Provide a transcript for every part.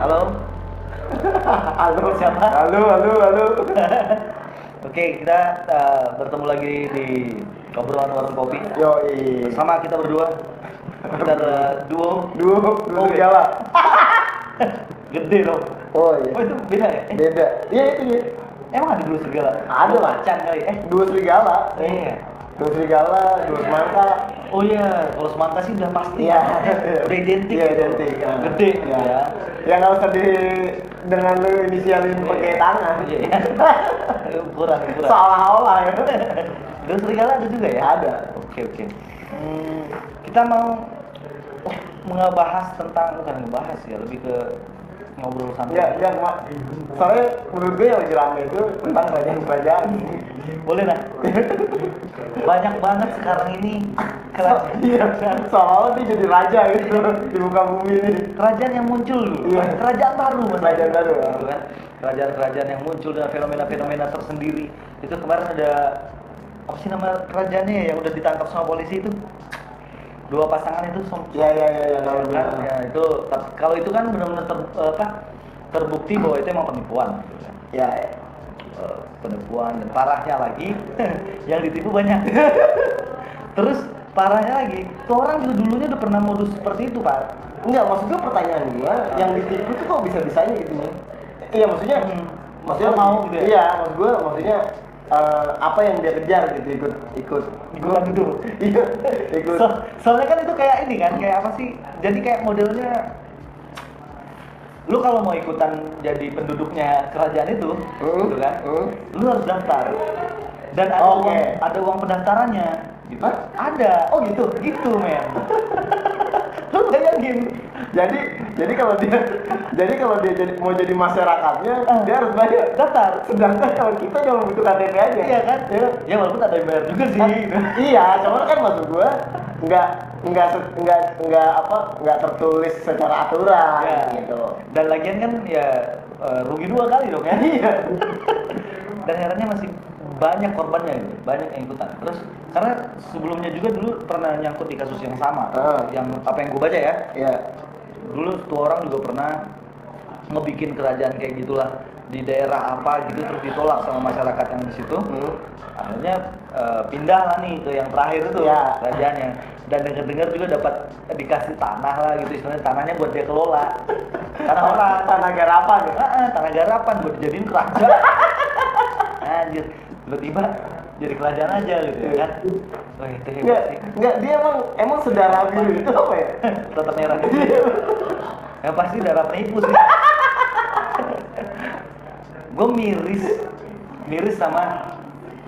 Halo. Halo siapa? Halo. Oke, kita bertemu lagi di obrolan warung kopi. Yoi. Bersama kita berdua. Kita duo Jawa. Gede loh. Oh iya. Oh itu beda ya? Beda. Iya itu dia. Emang ada duo serigala? Ada lah. Macan kali. Duo serigala. Iya. Duo serigala, duo semangka. Oh iya, kalau semangka sih udah pasti. Iya. Udah identik. Iya identik. Gede. Iya. Ya nggak usah di dengan lu inisialin pakai tangan. Iya. Kurang. Salah ya. Duo serigala ada juga ya? Ada. Oke. Kita mau ngebahas tentang, lebih ke ngobrol santai. Ya, Mak. Soalnya menurut gue yang rame itu tentang kerajaan. Boleh lah. Banyak banget sekarang ini kerajaan. Iya, soalnya dia jadi raja gitu di muka bumi ini. Kerajaan yang muncul dulu. Iya. Kerajaan baru. Kan? Kerajaan-kerajaan yang muncul dengan fenomena-fenomena tersendiri. Itu kemarin ada apa sih nama kerajaannya yang udah ditangkap sama polisi itu? Dua pasangan itu ya, itu kalau itu kan benar-benar terbukti bahwa itu emang penipuan gitu. Ya. Penipuan, dan parahnya lagi yang ditipu banyak. Terus parahnya lagi tuh orang juga dulunya udah pernah modus seperti itu, Pak. Enggak, maksud gue pertanyaan gue yang ditipu tuh kok bisa-bisanya gitu nih. Iya, maksudnya mau gitu ya? Iya, maksud gue maksudnya apa yang dia kejar gitu, ikut. Soalnya kan itu kayak ini kan, kayak apa sih, jadi kayak modelnya lu kalau mau ikutan jadi penduduknya kerajaan itu gitu kan, lu harus daftar dan ada uang pendaftarannya gitu. Ada gitu men. Lu bayangin, jadi kalau dia mau jadi masyarakatnya, dia harus bayar daftar. Sedangkan kalau kita cuma butuh KTP aja. Iya kan? Ya walaupun ada yang bayar juga sih. Iya, cuman kan maksud gua enggak tertulis secara aturan gitu. Dan lagian kan ya rugi dua kali dong ya. Iya. Dan herannya masih banyak korbannya gitu, banyak yang ikutan. Terus karena sebelumnya juga dulu pernah nyangkut di kasus yang sama, yang apa yang gue baca ya. Iya. Dulu tuh orang juga pernah ngebikin kerajaan kayak gitulah di daerah apa gitu, terus ditolak sama masyarakat yang di situ. Akhirnya pindah lah nih ke yang terakhir itu kerajaannya. Dan dengar-dengar juga dapat dikasih tanah lah gitu, istilahnya tanahnya buat dia kelola. Tanah orang, tanah garapan ya. Tanah garapan buat dijadiin raja. Anjir. Tiba-tiba jadi kerajaan aja gitu ya kan? Wah itu hebat sih. Enggak, dia emang sedara biru itu apa ya? Tetap merah gitu. Yang pasti darah penipu sih. Gue miris sama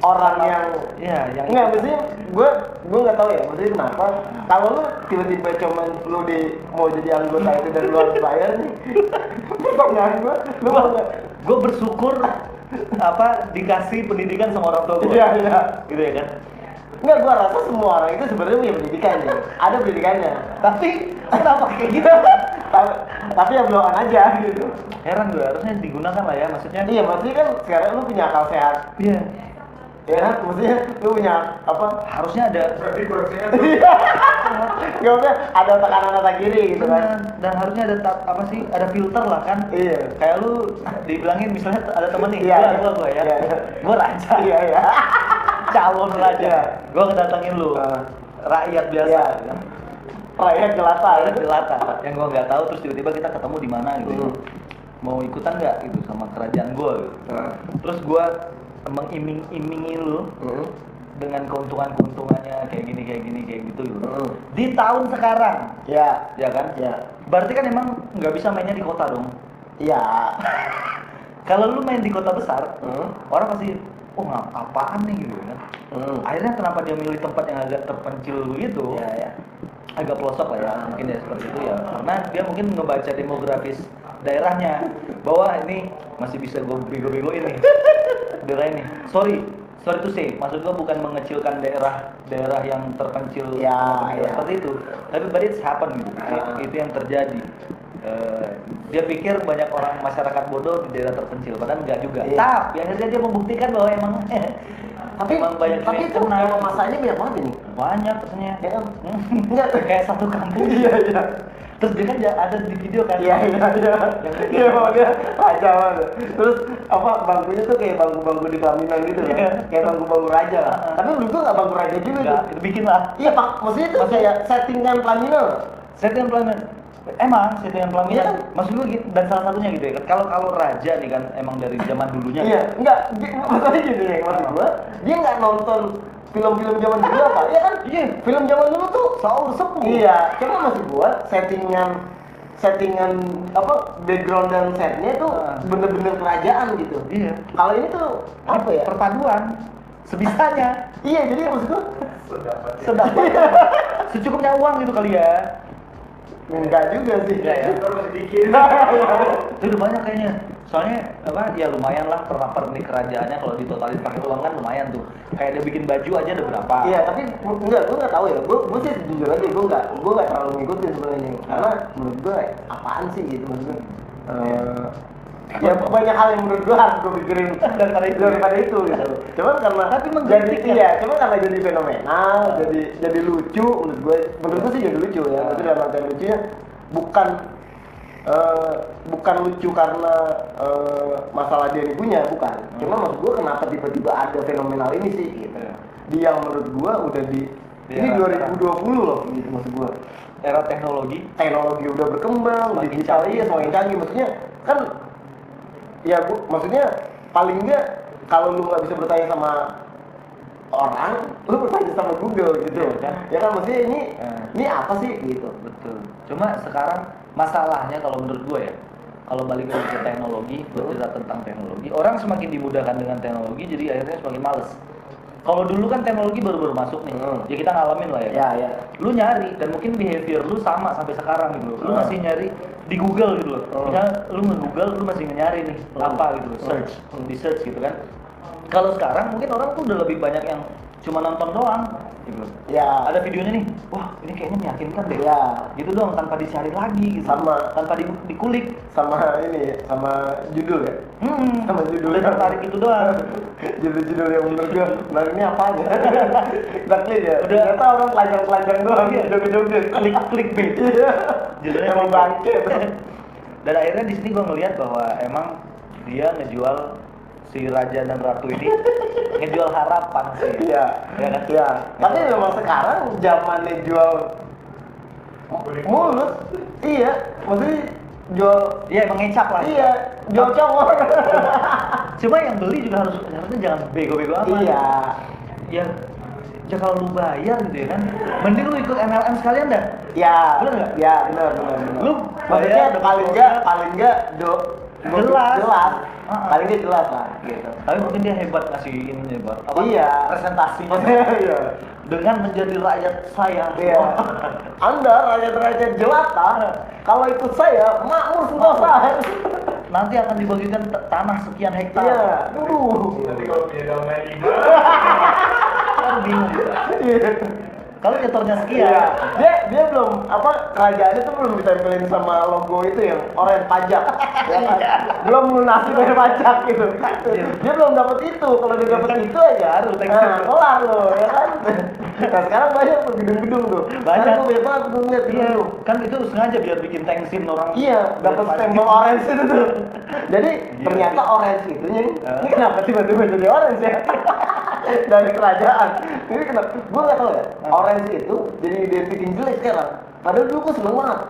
orang yang enggak, maksudnya gue nggak tahu ya, maksudnya kenapa kalau lu tiba-tiba cuman lu mau jadi anggota itu dan lu harus bayar nih. Gue bersyukur dikasih pendidikan sama orang tua gue. Iya. Gitu ya kan? Enggak, gue rasa semua orang itu sebenarnya punya pendidikan ya. Ada pendidikannya. Tapi kenapa kayak gitu? Tapi ya blokan aja gitu. Heran gue, harusnya digunakan lah ya, maksudnya. Iya, maksudnya kan sekarang lu punya akal sehat. Iya. Ya, maksudnya lu punya apa? Harusnya ada. Berarti kurangnya tuh. Enggak usah ada otak kanan otak kiri gitu kan. Dan harusnya ada ada filter lah kan. Iya. Kayak lu dibilangin misalnya ada temen nih, gua ya. Gua raja. Iya. Calon raja. Gua kedatangin lu. Rakyat biasa. Iya. Rakyat jelata. Yang gua enggak tahu, terus tiba-tiba kita ketemu di mana gitu. Mau ikutan enggak gitu sama kerajaan gua gitu. Terus gua mengiming-imingi lu dengan keuntungan-keuntungannya kayak gini gitu. Di tahun sekarang. Ya kan? Ya. Berarti kan emang nggak bisa mainnya di kota dong? Iya. Kalau lu main di kota besar, orang pasti apaan nih gitu kan. Akhirnya kenapa dia milih tempat yang agak terpencil begitu? Ya. Agak pelosok lah ya, mungkin ya seperti itu ya. Karena dia mungkin ngebaca demografis daerahnya bahwa ini masih bisa gue bego-begoin nih. Daerah ini, sorry to say, maksud gue bukan mengecilkan daerah yang terpencil seperti itu, tapi but it's happen gitu. Itu yang terjadi. Dia pikir banyak orang masyarakat bodoh di daerah terpencil, padahal enggak juga. Tapi akhirnya dia membuktikan bahwa emang banyak. Tapi itu masalahnya banyak banget ini. banyak terusnya kayak enggak kayak satu kampung. Iya iya. Terus dia kan ada di video kan. Iya iya iya. Iya makanya aja. Terus apa bangkunya tuh kayak bangku-bangku di pelaminan gitu kan. Yeah. Kayak bangku-bangku raja lah. Tapi menurut gua enggak bangku raja juga tuh. Bikin lah. Iya Pak, maksudnya itu kayak settingan pelaminan. Settingan pelaminan. Emang settingan pelaminan kan maksud gua gitu, dan salah satunya gitu ya. Kalau kalau raja nih kan emang dari zaman dulunya. Iya, enggak maksudnya gitu ya maksud gua. Dia enggak nonton film-film zaman dulu apa? Iya kan? Iya, film zaman dulu tuh sahur sepuh. Iya, cuma masih buat settingan apa background dan setnya tuh bener-bener kerajaan gitu. Iya. Kalau ini tuh apa ya? Perpaduan sebisanya. Iya, jadi maksudku sedapat. Ya. Secukupnya uang gitu kali ya. Enggak juga sih. Iya ya. Terus sedikit. Itu udah banyak kayaknya. Soalnya apa ya lumayan lah per nih kerajaannya kalau ditotalin pakai uang kan lumayan tuh. Kayak dia bikin baju aja ada berapa. Iya, tapi enggak gua enggak tahu ya. Gua sih jujur aja gua enggak terlalu ngikutin sebenarnya. Karena menurut gua apaan sih gitu maksudnya. Ya banyak hal yang menurut gua harus gua pikirin daripada itu gitu. Cuman karena tapi menjadi ya, cuman karena jadi fenomenal, jadi lucu menurut gua sih jadi lucu ya. Tapi dalam artian lucunya bukan lucu karena masalah dia punya, bukan. Cuma maksud gue kenapa tiba-tiba ada fenomenal ini sih gitu. Dia yang menurut gue udah ini 2020 loh gitu maksud gue. Era teknologi udah berkembang, digital iya semakin canggih maksudnya kan ya gue maksudnya paling nggak kalau lu nggak bisa bertanya sama orang, lu bertanya sama Google gitu. Ya kan maksudnya ini apa sih gitu. Betul. Cuma sekarang masalahnya kalau menurut gue ya, kalau balik lagi ke teknologi, bercerita tentang teknologi, orang semakin dimudahkan dengan teknologi, jadi akhirnya semakin males. Kalau dulu kan teknologi baru-baru masuk nih, ya kita ngalamin lah ya. Iya, iya. Lu nyari dan mungkin behavior lu sama sampai sekarang gitu. Lu masih nyari di Google gitu loh. Misalnya lu nge-Google, lu masih nyari nih apa gitu, search, di-search gitu kan. Kalau sekarang mungkin orang tuh udah lebih banyak yang cuma nonton doang. Gitu. Ya. Ada videonya nih, wah ini kayaknya meyakinkan deh. Ya. Gitu dong, tanpa dicari lagi, gitu. Sama tanpa dikulik, sama ini, sama judul ya. Sama judul. Udah tertarik itu doang. Judul-judul yang menurut gue, nah ini apa aja? Tapi ya, ternyata orang telanjang-telanjang doang, joget-joget, klik-klik bait. Iya. Judulnya emang bangke. Dan akhirnya di sini gue ngelihat bahwa emang dia ngejual si raja dan ratu ini ngejual harapan sih. Iya. Iya. Tapi memang sekarang zamannya jual mulus. Iya. Maksudnya jual ya mengecap lah. Iya. Jual cowok. Cuma yang beli juga harusnya jangan bego-bego amat. Iya. Ya. Ya kalau lu bayar gitu ya kan, mending lu ikut MLM sekalian dah. Ya. Bener nggak? Ya bener. Lu maksudnya paling nggak jelas. Paling dia jelas lah gitu. Tapi mungkin dia hebat ngasih ini buat apa? Iya. Presentasi. Iya. Dengan menjadi rakyat saya. Iya. Anda rakyat jelata, kalau ikut saya makmur sentosa. Nanti akan dibagikan tanah sekian hektar. Iya. Nanti kalau dia damai ibu. Kan bingung. Iya. Kalau nyetornya sekian. Iya. Dia belum apa kerajaannya tuh belum ditempelin sama logo itu yang orang pajak. Ya, belum melunasi bayar pajak gitu. Dia belum dapat itu. Kalau dia dapat itu aja harus kelar loh ya kan. Nah, sekarang banyak tuh gedung-gedung tuh. Banyak tuh bebas tuh lihat gitu. Kan itu sengaja biar bikin tank sim orang. Iya, dapat stempel orange itu tuh. Jadi ternyata orange itu nih. Ini kenapa tiba-tiba jadi orange ya? Dari kerajaan. Ini kenapa? Gua enggak tahu ya. Orange itu jadi identik jelek sekarang. Padahal dulu gua seneng banget.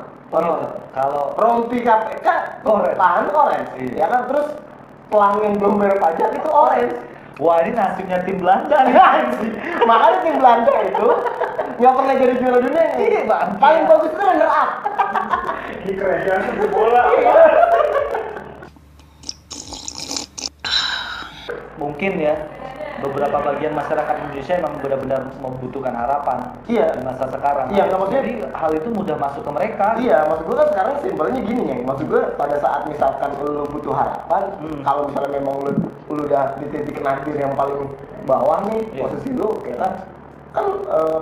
Kalau rompi KPK tahan orange. Ya kan terus pelang yang belum bayar pajak itu orange. Wah, ini nasibnya tim Belanda nih. Makanya tim Belanda itu nggak pernah jadi juara dunia. Iya, Bang. Paling bagus itu runner up. Di kerajaan sepak bola. Mungkin ya. Beberapa bagian masyarakat Indonesia memang benar-benar membutuhkan harapan di masa sekarang. Iya, maksudnya jadi hal itu mudah masuk ke mereka. Iya, maksud gue kan sekarang simpelnya gini ya. Maksud gue pada saat misalkan lu butuh harapan, kalau misalnya memang lu udah di titik nadir yang paling bawah nih, posisi lu kayak kan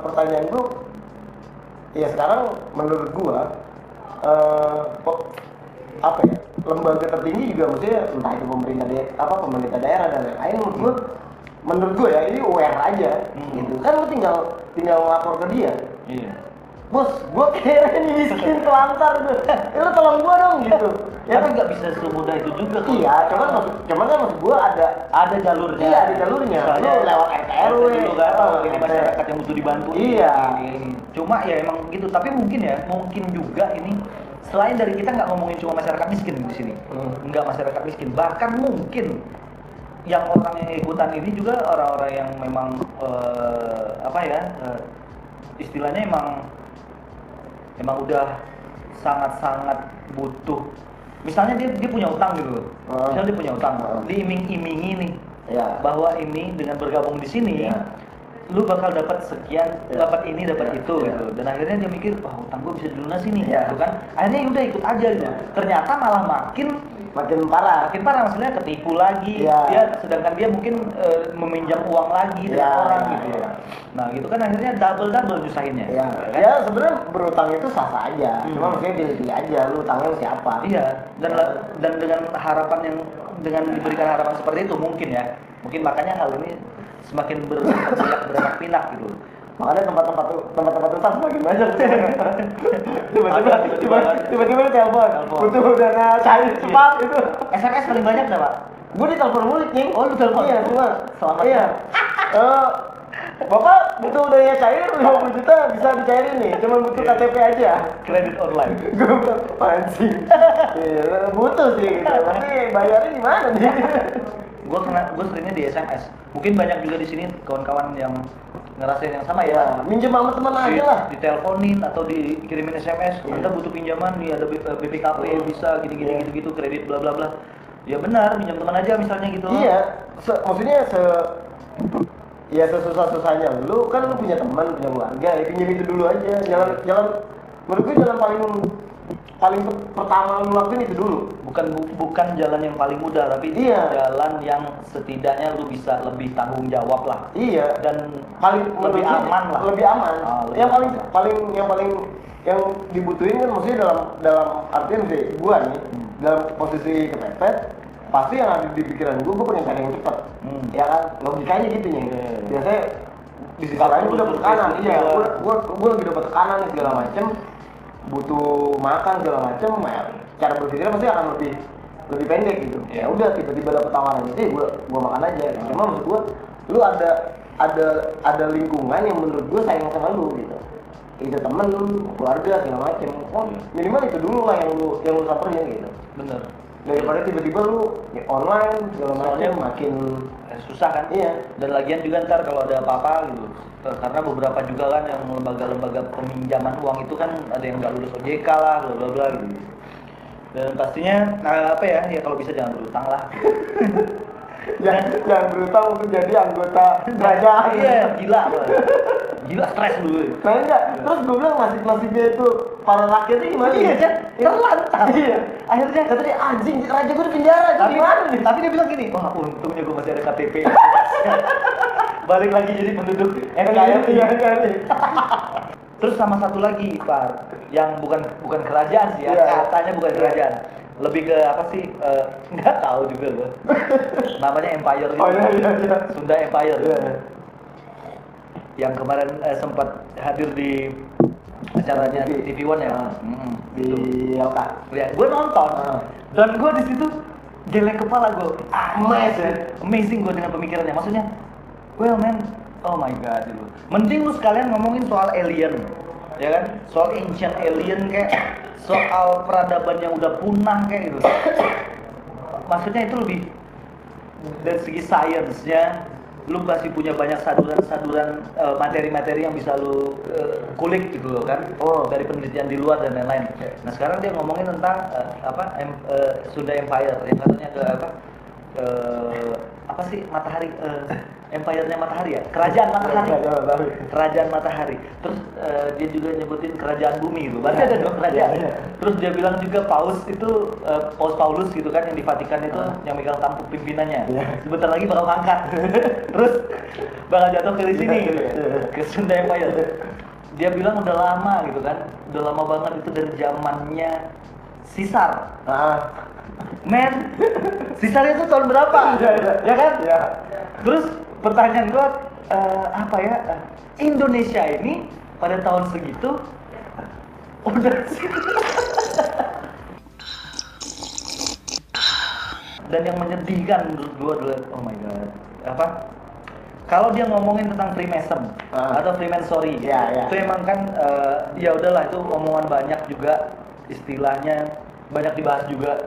pertanyaan gue ya sekarang menurut gue apa ya? Lembaga tertinggi juga maksudnya entah itu pemerintah daerah dan lain-lain menurut gue menurut gue ya ini aware aja gitu kan, lu tinggal lapor ke dia. Iya. Bos, gue keren nih miskin telantar tuh, lu tolong gue dong gitu. Ya kan nggak bisa semudah itu juga. Iya, cuman kan maksud gue ada jalurnya. Iya, ada jalurnya. Soalnya lewat RT/RW juga atau ini masyarakat yang butuh dibantu. Iya. Cuma ya emang gitu, tapi mungkin juga ini. Selain dari kita nggak ngomongin cuma masyarakat miskin di sini, nggak masyarakat miskin, bahkan mungkin yang orang yang ikutan ini juga orang-orang yang memang istilahnya emang udah sangat-sangat butuh. Misalnya dia punya utang gitu, misalnya dia punya utang, diiming-imingi nih bahwa ini dengan bergabung di sini. Lu bakal dapat sekian, dapat ini, dapat itu gitu. Dan akhirnya dia mikir, wah utang gue bisa dilunasi nih, gitu kan. Akhirnya udah ikut aja gitu. Ternyata malah makin parah. Makin parah maksudnya ketipu lagi. Dia sedangkan dia mungkin meminjam uang lagi dari orang gitu. Nah, gitu kan akhirnya double nyusahinnya. Iya. Kan? Ya sebenarnya berutang itu sah-sah aja. Cuma maksudnya pilih aja lu utangnya siapa. Iya. Dan dengan harapan yang diberikan harapan seperti itu mungkin ya. Mungkin makanya hal ini semakin beranak pinak gitu. Makanya tempat-tempat utang semakin banyak. Tiba-tiba telepon. Butuh dana cari cepat itu. SMS paling banyak dah, Pak. Gue ditelepon mulu, King. Oh, lu telepon. Iya, semua. Selamat. Iya. Bapak butuh dana cair 50 juta bisa dicairin nih. Cuma butuh KTP aja. Kredit online. Gue pancing. Iya, butuh sih. Tapi bayarin gimana nih? Gue seringnya di SMS. Mungkin banyak juga di sini kawan-kawan yang ngerasain yang sama ya. Minjem sama teman aja lah. Diteleponin atau dikirimin SMS. Anda butuh pinjaman nih, ada BPKP bisa gini-gini gitu kredit bla bla bla. Ya benar, minjem teman aja misalnya gitu. Iya. Maksudnya sesusah-susahnya lu kan lu punya teman, punya keluarga, ya pinjam itu dulu aja. Jalan menurut gue jalan paling pertama lu lakuin itu dulu. Bukan jalan yang paling mudah, tapi jalan yang setidaknya lu bisa lebih tanggung jawab lah. Iya. Dan paling lebih aman lah. Lebih aman. Yang dibutuhin kan maksudnya dalam artian sih gua nih dalam posisi kepepet, pasti yang ada di pikiran gua pengen cari yang cepat. Ya kan logikanya gitu nih. Biasanya di sisi lain udah tekanan. Iya. Gua lagi dapat tekanan segala macem, butuh makan segala macem, cara berpikirnya pasti akan lebih pendek gitu. Ya udah tiba-tiba dapat tawaran itu, gue makan aja. Cuma maksud gue, lu ada lingkungan yang menurut gue sayang sama lu gitu. Itu temen, keluarga segala macem. Minimal itu dulu lah yang lu samperin gitu. Bener. Daripada tiba-tiba lu online segala macem makin susah kan. Iya. Dan lagian juga ntar kalau ada apa-apa gitu. Karena beberapa juga kan yang lembaga-lembaga peminjaman uang itu kan ada yang nggak lulus OJK lah, bla bla bla gitu. Dan pastinya kalau bisa jangan berutang lah. jangan berutang untuk jadi anggota kerajaan. Iya, gila stres dulu. Nah enggak, terus gue bilang nasib-nasibnya itu para rakyatnya gimana ya? Terlantar. Iya. Akhirnya kata dia anjing, raja gue di penjara, jadi gimana nih? Tapi dia bilang gini, wah untungnya gue masih ada KTP. Balik lagi jadi penduduk NKRI. Terus sama satu lagi, Pak, yang bukan kerajaan sih ya, katanya bukan kerajaan. Lebih ke apa sih, nggak tahu juga gue. Namanya Empire gitu. Sunda Empire. Yang kemarin sempat hadir di acaranya TV One ya. Di Jakarta. Ya, gue nonton. Dan gue di situ geleng kepala gue. Amazing gue dengan pemikirannya. Maksudnya, well man, oh my god dulu. Mending lu sekalian ngomongin soal alien, ya kan? Soal ancient alien kayak, soal peradaban yang udah punah kayak gitu. Maksudnya itu lebih dari segi sainsnya, lu pasti punya banyak saduran-saduran materi-materi yang bisa lu kulik gitu loh kan. Dari penelitian di luar dan lain-lain. Nah sekarang dia ngomongin tentang Sunda Empire yang katanya ada matahari. Empire-nya matahari ya, kerajaan matahari. Terus dia juga nyebutin kerajaan bumi gitu, berarti ada dua kerajaan. Terus dia bilang juga paus itu paus Paulus gitu kan yang di Vatikan itu yang megang tampuk pimpinannya. Sebentar lagi bakal angkat. Terus bakal jatuh ke sini gitu, ke Sunda Empire. Dia bilang udah lama gitu kan, udah lama banget itu dari zamannya Caesar. Men, Caesar itu tahun berapa? Ya kan? Terus pertanyaan gue apa ya, Indonesia ini pada tahun segitu udah dan yang menyedihkan menurut gue adalah oh my god, apa kalau dia ngomongin tentang Freemason atau Freemansori itu emang kan ya udahlah itu omongan banyak juga, istilahnya banyak dibahas juga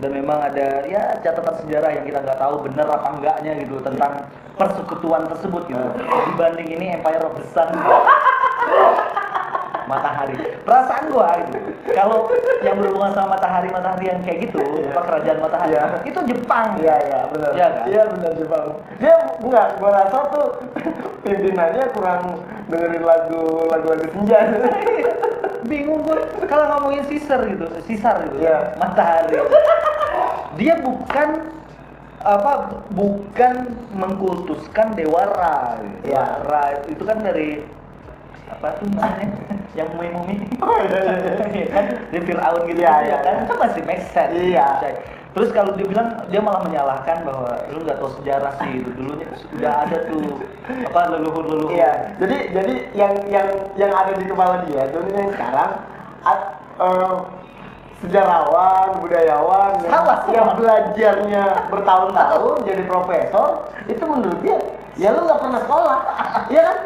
dan memang ada ya catatan sejarah yang kita nggak tahu bener apa enggaknya gitu tentang persekutuan tersebut gitu dibanding ini Empire of the Sun matahari. Perasaan gua gitu kalau yang berhubungan sama matahari yang kayak gitu apa kerajaan matahari itu Jepang bener ya kan? Bener Jepang dia enggak, gua rasa tuh pimpinannya kurang dengerin lagu senja bingung gue kalau ngomongin Caesar gitu matahari dia bukan mengkultuskan dewa Ra gitu. Ra itu kan dari apa tuh namanya yang mumi kan di Fir'aun gitu kan itu masih make sense terus kalau dibilang dia malah menyalahkan bahwa lu nggak tahu sejarah sih itu dulunya sudah ada tuh apa leluhur jadi yang ada di kepala dia tuh yang sekarang sejarawan budayawan yang belajarnya bertahun-tahun jadi profesor itu menurut dia ya lu nggak pernah sekolah ya kan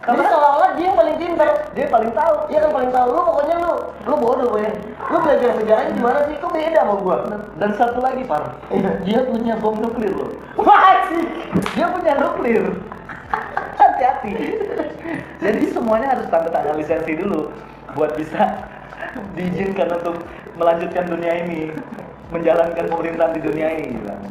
karena seolah-olah dia yang paling pintar dia paling tahu lu pokoknya lu bodoh ya lu belajar sejarahnya gimana sih kok beda sama gua. Dan satu lagi Par dia punya bom nuklir loh dia punya nuklir hati-hati jadi semuanya harus tanda tangan lisensi dulu buat bisa diizinkan untuk melanjutkan dunia ini menjalankan pemerintahan di dunia ini bilang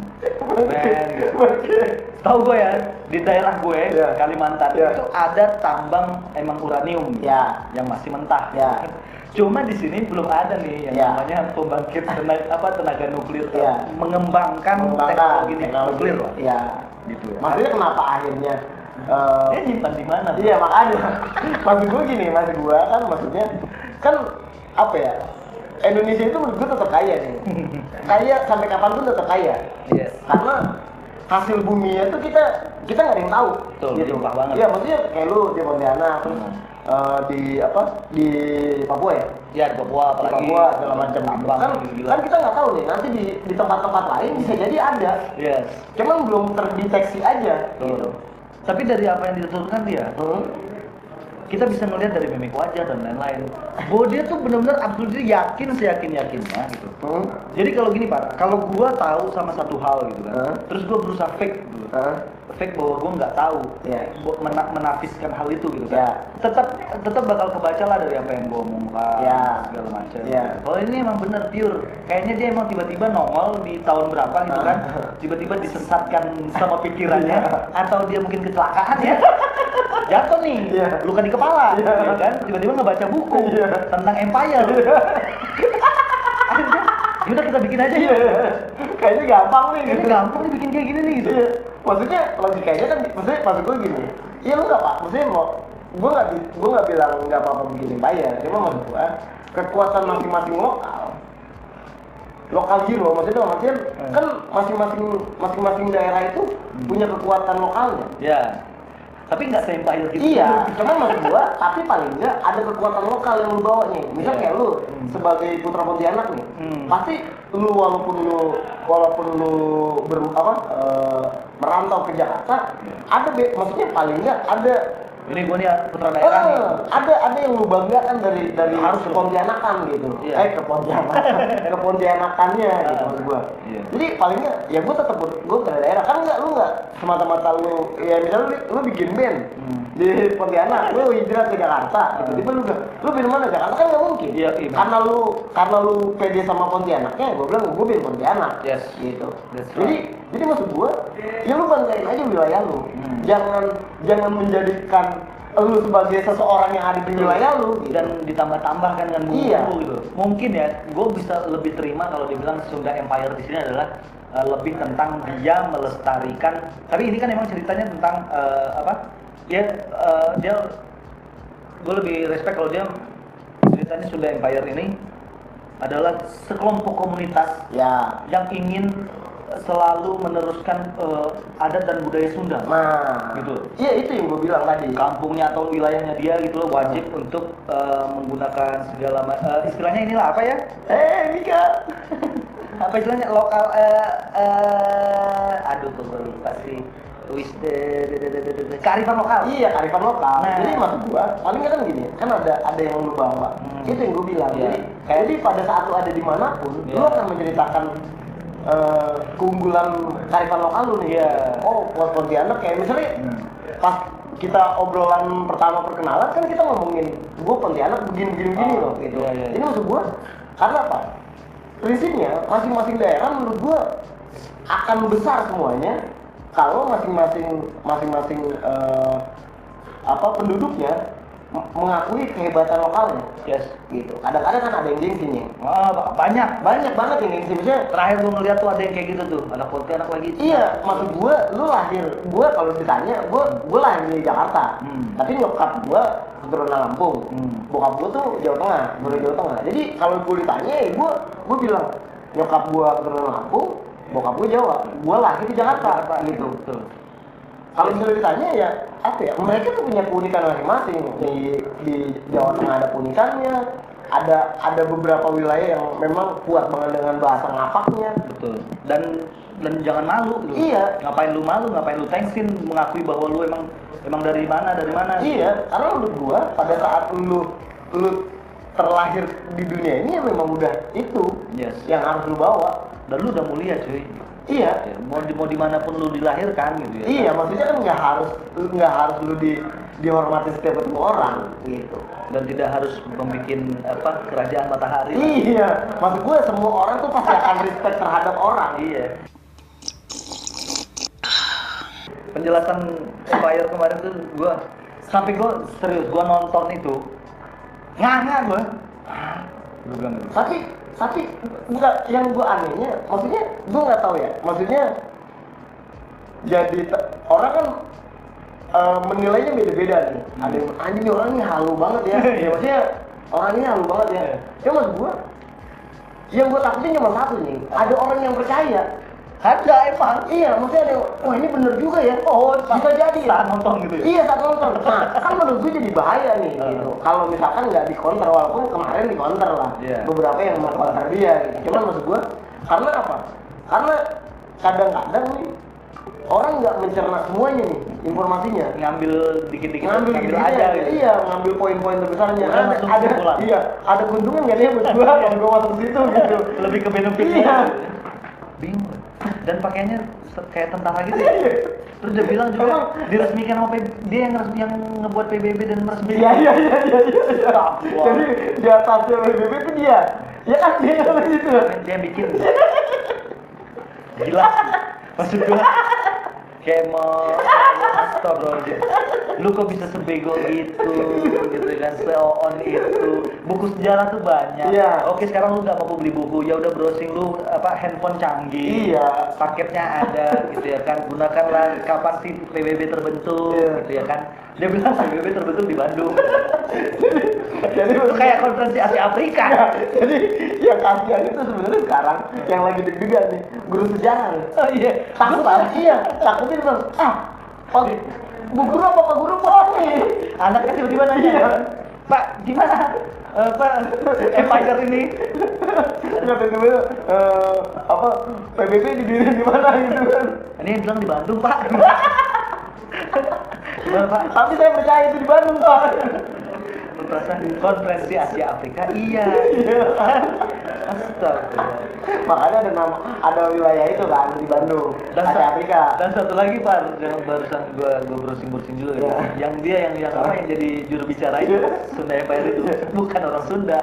tahu gue ya di daerah gue Kalimantan itu ada tambang emang uranium yang masih mentah cuma di sini belum ada nih yang namanya pembangkit tenaga nuklir mengembangkan teknologi nuklir gitu ya. Maksudnya kenapa akhirnya dia nyimpan di mana makanya maksud gue apa ya Indonesia itu menurut gue tetap kaya nih sampai kapan pun tetap kaya karena hasil bumi itu kita nggak ada yang tahu gitu banget maksudnya kayak lu di Pontianak di apa di Papua di Papua apalagi di Papua segala macam kan kita nggak tahu nih nanti di tempat-tempat lain bisa jadi ada cuman belum terdeteksi aja gitu. Tapi dari apa yang dituturkan dia kita bisa ngelihat dari mimik wajah dan lain-lain bahwa dia tuh benar-benar absolutely yakin seyakin-yakinnya gitu jadi kalau gini Pak, kalau gua tahu sama satu hal gitu kan terus gua berusaha fake gitu fake bahwa gua nggak tahu menafiskan hal itu gitu kan tetap bakal kebaca lah dari apa yang gua omongkan segala macam kalau ini emang bener pure kayaknya dia emang tiba-tiba nongol di tahun berapa gitu kan tiba-tiba disesatkan sama pikirannya atau dia mungkin kecelakaan jatuh nih, luka di kepala, kan? Tiba-tiba ngebaca buku tentang empire. Yaudah kita bikin aja. Kayaknya gampang nih. Kayaknya gampang nih bikin kayak gini nih gitu. Maksudnya logikanya kan, maksud gue gini. Iya lu nggak pak, maksudnya gue nggak bilang nggak apa-apa bikin empire. Cuma maksud gue kekuatan masing-masing lokal hero maksudnya kan masing-masing daerah itu punya kekuatan lokalnya. Tapi nggak se-empire gitu cuman maksud gua, tapi paling nggak ada kekuatan lokal yang lu bawa nih misal kayak lu sebagai putra Pontianak nih pasti lu walaupun lu merantau ke Jakarta ada maksudnya paling nggak ada ini gua nih putra daerah nih ada yang lu banggakan dari harus kepontianakan gitu kepontianakannya gitu maksud gua jadi palingnya ya gua tetep gua putra daerah kan lu nggak semata-mata lu ya misalnya lu bikin band di Pontianak lu hijrah ke Jakarta tiba-tiba lu band mana Jakarta kan nggak mungkin karena lu pede sama Pontianaknya gua bilang gua band Pontianak gitu jadi maksud gua ya lu banggain aja wilayah lu jangan menjadikan lu sebagai seseorang yang ada di wilayah lu gitu. Dan ditambah-tambahkan dengan bumbu gitu mungkin gue bisa lebih terima kalau dibilang Sunda Empire di sini adalah lebih tentang dia melestarikan tapi ini kan emang ceritanya tentang dia gue lebih respect kalau dia ceritanya Sunda Empire ini adalah sekelompok komunitas yang ingin selalu meneruskan adat dan budaya Sunda. Nah, gitu. Iya, itu yang gue bilang tadi. Kampungnya atau wilayahnya dia gitu loh wajib untuk menggunakan segala istilahnya inilah apa ya? Mika. Apa istilahnya lokal aduh tuh gue lupa sih. Kearifan lokal. Iya, kearifan lokal. Nah. Jadi maksud gua, paling kadang gini, kan ada yang lu bawa. Itu yang gua bilang. Yeah. Jadi pada saat lu ada di manapun, yeah, lu akan menceritakan keunggulan kearifan lokal lu nih. Yeah. Oh, buat Pontianak kayak misalnya pas kita obrolan pertama perkenalan kan kita ngomongin gua Pontianak begini-begini loh gitu. Yeah, yeah. Ini maksud gua karena apa? Prinsipnya masing-masing daerah menurut gua akan besar semuanya. Kalau masing-masing penduduknya mengakui kehebatan lokalnya, yes, gitu. Kadang-kadang kan ada yang gengsinya. Wah, banyak banget yang gengsi. Misalnya terakhir gue ngeliat tuh ada yang kayak gitu tuh, anak Pontianak lagi. Iya, maksud gue, lu lahir, gue kalau ditanya, gue lahir di Jakarta, tapi nyokap gue keturunan Lampung, bokap gue tuh Jawa Tengah, Jawa Tengah. Jadi kalau gue ditanya, gue bilang nyokap gue keturunan Lampung, bokap gue Jawa, gue lahir di Jakarta gitu. Kalau misalnya ditanya ya apa ya, mereka tuh punya keunikan masing-masing. Di Jawa Tengah ada keunikannya, ada beberapa wilayah yang memang kuat banget dengan bahasa ngapaknya. Betul. Dan jangan malu lu. Iya. Ngapain lu malu, ngapain lu tengsin mengakui bahwa lu emang dari mana. Iya, karena menurut gue pada saat lu terlahir di dunia ini ya memang udah itu, yes, yang harus lu bawa. Dan lu udah mulia cuy. Iya. Ya, mau dimanapun lu dilahirkan gitu ya. Iya, maksudnya kan nggak harus lu dihormati setiap orang gitu. Dan tidak harus membuat apa kerajaan matahari. Iya. Maksud gue semua orang tuh pasti akan respect terhadap orang. Iya. Penjelasan Empire kemarin tuh gue sampai gue serius gue nonton itu nganga gue. Gue bilang gitu. Tapi bukan yang gue anehnya, maksudnya gue nggak tahu ya, maksudnya jadi orang kan menilainya beda-beda nih. Ada yang anjing orang ini halu banget ya, ya maksudnya orang ini halu banget ya. Ya maksud gue, yang gue takutin cuma satu nih, ada orang yang percaya. Ada emang, iya maksudnya ada yang, wah ini bener juga ya, oh bisa jadi ya. Saat nonton gitu ya? Iya saat nonton, nah kan menurut gue jadi bahaya nih gitu. Kalau misalkan nggak dikonter, walaupun kemarin dikonter lah, yeah, beberapa yang mengkonter dia gitu. Cuman maksud gue, karena apa? Karena kadang-kadang nih, orang nggak mencerna semuanya nih informasinya. Ngambil dikit-dikit aja gitu. Iya, ngambil poin-poin terbesarnya. Ada keuntungan nggak dia buat gue kalau gue masuk situ gitu. Lebih ke benefitnya. Iya. Bingung. Dan pakaiannya kayak tentara gitu ya. Terus dia bilang juga diresmikan sama dia yang ngebuat PBB dan meresmikan. Iya. Jadi di atasnya PBB itu dia. Ya kan dia sama gitu. Dia bikin. Gila. Maksud gua kayak mau astagfirullah. Lu kok bisa sebego gitu kan, se-on itu. Buku sejarah tuh banyak. Yeah. Oke, sekarang lu nggak mau beli buku, ya udah browsing lu apa handphone canggih. Yeah. Paketnya ada gitu ya kan. Gunakanlah kapan sih PBB terbentuk, yeah, gitu ya kan. Dia bilang PBB terbentuk di Bandung. Jadi itu kayak konferensi Asia Afrika. Ya, jadi yang kasihan itu sebenarnya sekarang yang lagi deg-degan nih guru sejarah. Oh iya. Takut banget ya. Takutnya bilang Bu guru apa Pak guru nih? Anaknya tiba-tiba nanya, iya, Pak gimana? Pak Empire ini? Tiba-tiba apa PBB didirikan di mana gitu kan? Ini yang bilang di Bandung Pak. Gimana Pak? Tapi saya percaya itu di Bandung Pak. Konferensi Asia Afrika, iya. Astagfirullah. Makanya ada nama, ada wilayah itu kan di Bandung, dan Asia Afrika. Dan satu lagi Pak, yang barusan gue browsing dulu ya. Yang dia yang apa yang jadi juru bicara itu Sunda Empire itu bukan orang Sunda.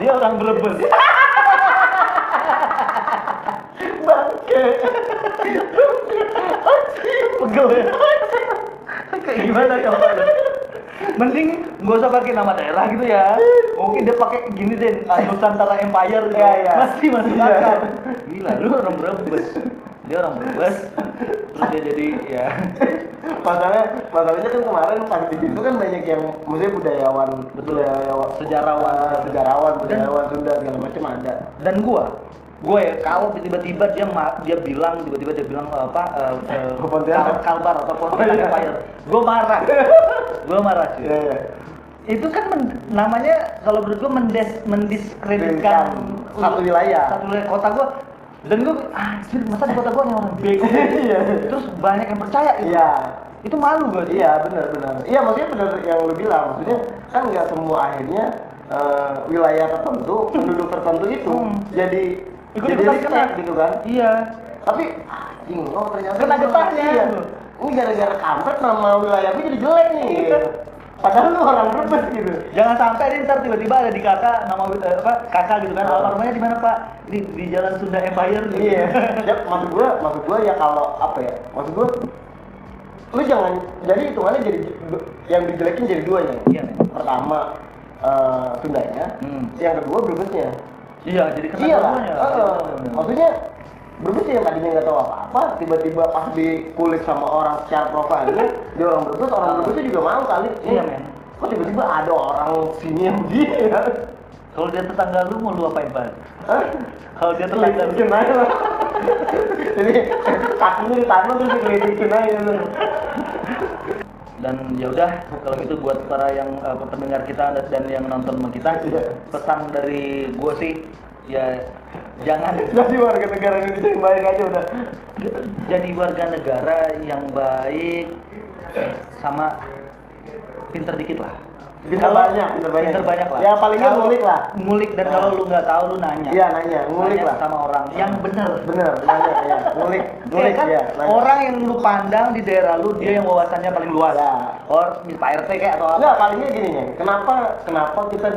Dia orang Brebes. Bangke. Pegel ya. Kayak gimana coba lu? Mending gak usah pakai nama daerah gitu ya. Mungkin dia pakai gini deh, Nusantara Empire gitu. Masih masuk akal. Gila, lu orang Brebes. dia orang Brebes, terus dia jadi ya. Masalahnya kan kemarin pas di situ kan banyak yang maksudnya budayawan, budayawan, sejarawan Sunda segala macam ada. Dan gue ya kalau tiba-tiba dia bilang apa Kalbar atau Pontianak Empire, gue marah sih. Yeah. Itu kan namanya kalau menurut gue mendiskreditkan satu wilayah kota gue. Dan gue masa di kota gue yang orang bego terus banyak yang percaya itu. Iya. Itu malu gue. Iya, benar. Iya, maksudnya benar yang lu bilang. Maksudnya kan nggak semua akhirnya wilayah tertentu, penduduk tertentu itu jadi dikenal gitu kan. Iya. Tapi oh ternyata getah-getahnya. Ini gara-gara kampret nama wilayah gue jadi jelek nih. Padahal lu orang Brebes gitu. Jangan sampai nih ntar tiba-tiba ada di kakak nama apa kakak gitu kan. Rumahnya di mana Pak? Di Jalan Sunda Empire gitu. Iya. Ya, maksud gua ya kalau apa ya? Maksud gua lu jangan jadi hitungannya jadi yang dijelekin jadi duanya. Iya. Pertama Sundanya, yang kedua Brebesnya. Iya, jadi kenapa namanya? Maksudnya Brebes yang tadinya nggak tahu apa-apa, tiba-tiba pas dikulik sama orang secara profilnya, dia orang Brebes juga mau kali. Iya men. Kok tiba-tiba ada orang sini yang begini ya? Kalau dia tetangga lu mau lu apain Pak? Kalau dia tetangga lu aja lah. Jadi kakinya ditanam terus digelidikin aja lu. Dan ya udah kalau gitu buat para yang pendengar kita dan yang nonton sama kita, pesan dari gua sih ya. Jadi warga negara Indonesia yang baik aja udah. Jadi warga negara yang baik sama pinter dikit lah. Pinter banyak lah. Ya palingnya ngulik lah. Ngulik dan kalau lu nggak tahu lu nanya. Iya nanya, ngulik lah sama orang yang benar. Nanya ya, ngulik kan ya. Nanya. Orang yang lu pandang di daerah lu dia yang wawasannya paling luas. Ya. Or Pak RT kayak atau apa? Enggak, palingnya gini nih. Kenapa kita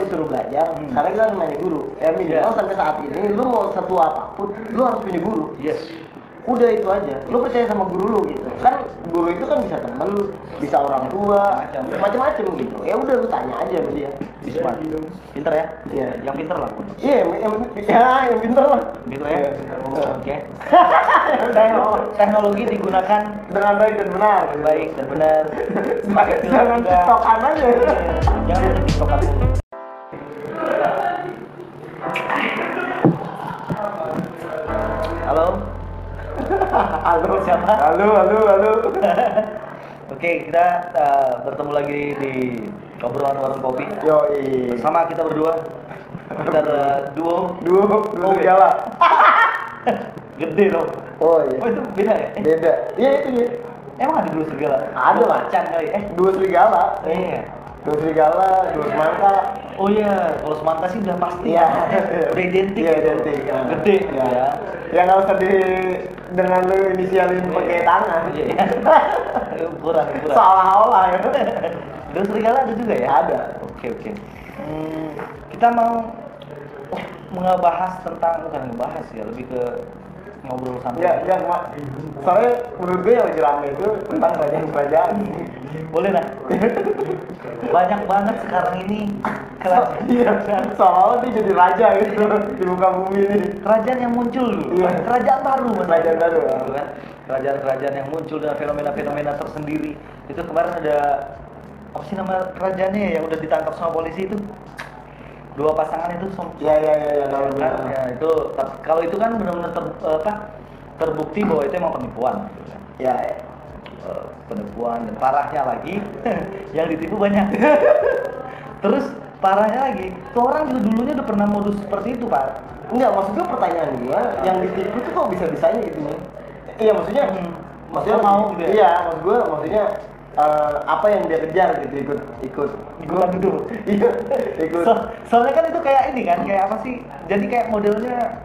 disuruh belajar? Karena kita harus nanya guru. Ya minimal sampai saat ini lu mau satu apapun lu harus punya guru. Yes. Udah itu aja, lu percaya sama guru lu gitu kan, guru itu kan bisa temen, bisa orang tua, macam-macam gitu ya udah lu tanya aja sama dia, smart, pinter ya? Iya, yang pinter lah yang pinter lah gitu ya? Oke teknologi digunakan dengan baik dan benar jangan tiktokan aja jangan tiktokan halo siapa? Halo. Oke, kita bertemu lagi di obrolan warung kopi. Yoi. Bersama kita berdua. Kita ada duo Jawa. Gede dong. Oh iya. Oh itu beda ya? Beda. Iya itu ya. Emang ada duo serigala? Ada lah. Macan kali. Duo serigala. Iya. Duo serigala, duo semangka. Oh iya, kalau semangka sih udah pasti. Iya. Udah identik. Iya identik. Gede ya. Yang nggak usah dengan lu inisialin pakai tangan. Iya. Kurang. Seolah-olah ya. Terus serigala ada juga ya? Ada. Oke. Kita mau ngebahas tentang bukan ngebahas ya, lebih ke ngobrol santai. Iya, Mak. Soalnya menurut gue yang lagi rame itu tentang kerajaan-kerajaan. Boleh lah. Banyak banget sekarang ini kerajaan. Soalnya dia jadi raja gitu di muka bumi ini. Kerajaan yang muncul dulu. Iya. Kerajaan baru. Ya. Kerajaan-kerajaan yang muncul dengan fenomena-fenomena tersendiri. Itu kemarin ada apa sih nama kerajaannya yang udah ditangkap sama polisi itu? Dua pasangan itu ya, itu kalau itu kan benar-benar terbukti bahwa itu emang penipuan gitu kan. Ya penipuan dan parahnya lagi yang ditipu banyak. Terus parahnya lagi tuh orang itu dulunya udah pernah modus seperti itu Pak. Enggak, maksud gue pertanyaan gue yang ditipu tuh kok bisa-bisanya gitu nih. Iya maksudnya mau gitu ya? Iya maksud gue maksudnya apa yang dia kejar gitu ikut. Soalnya kan itu kayak ini kan kayak apa sih? Jadi kayak modelnya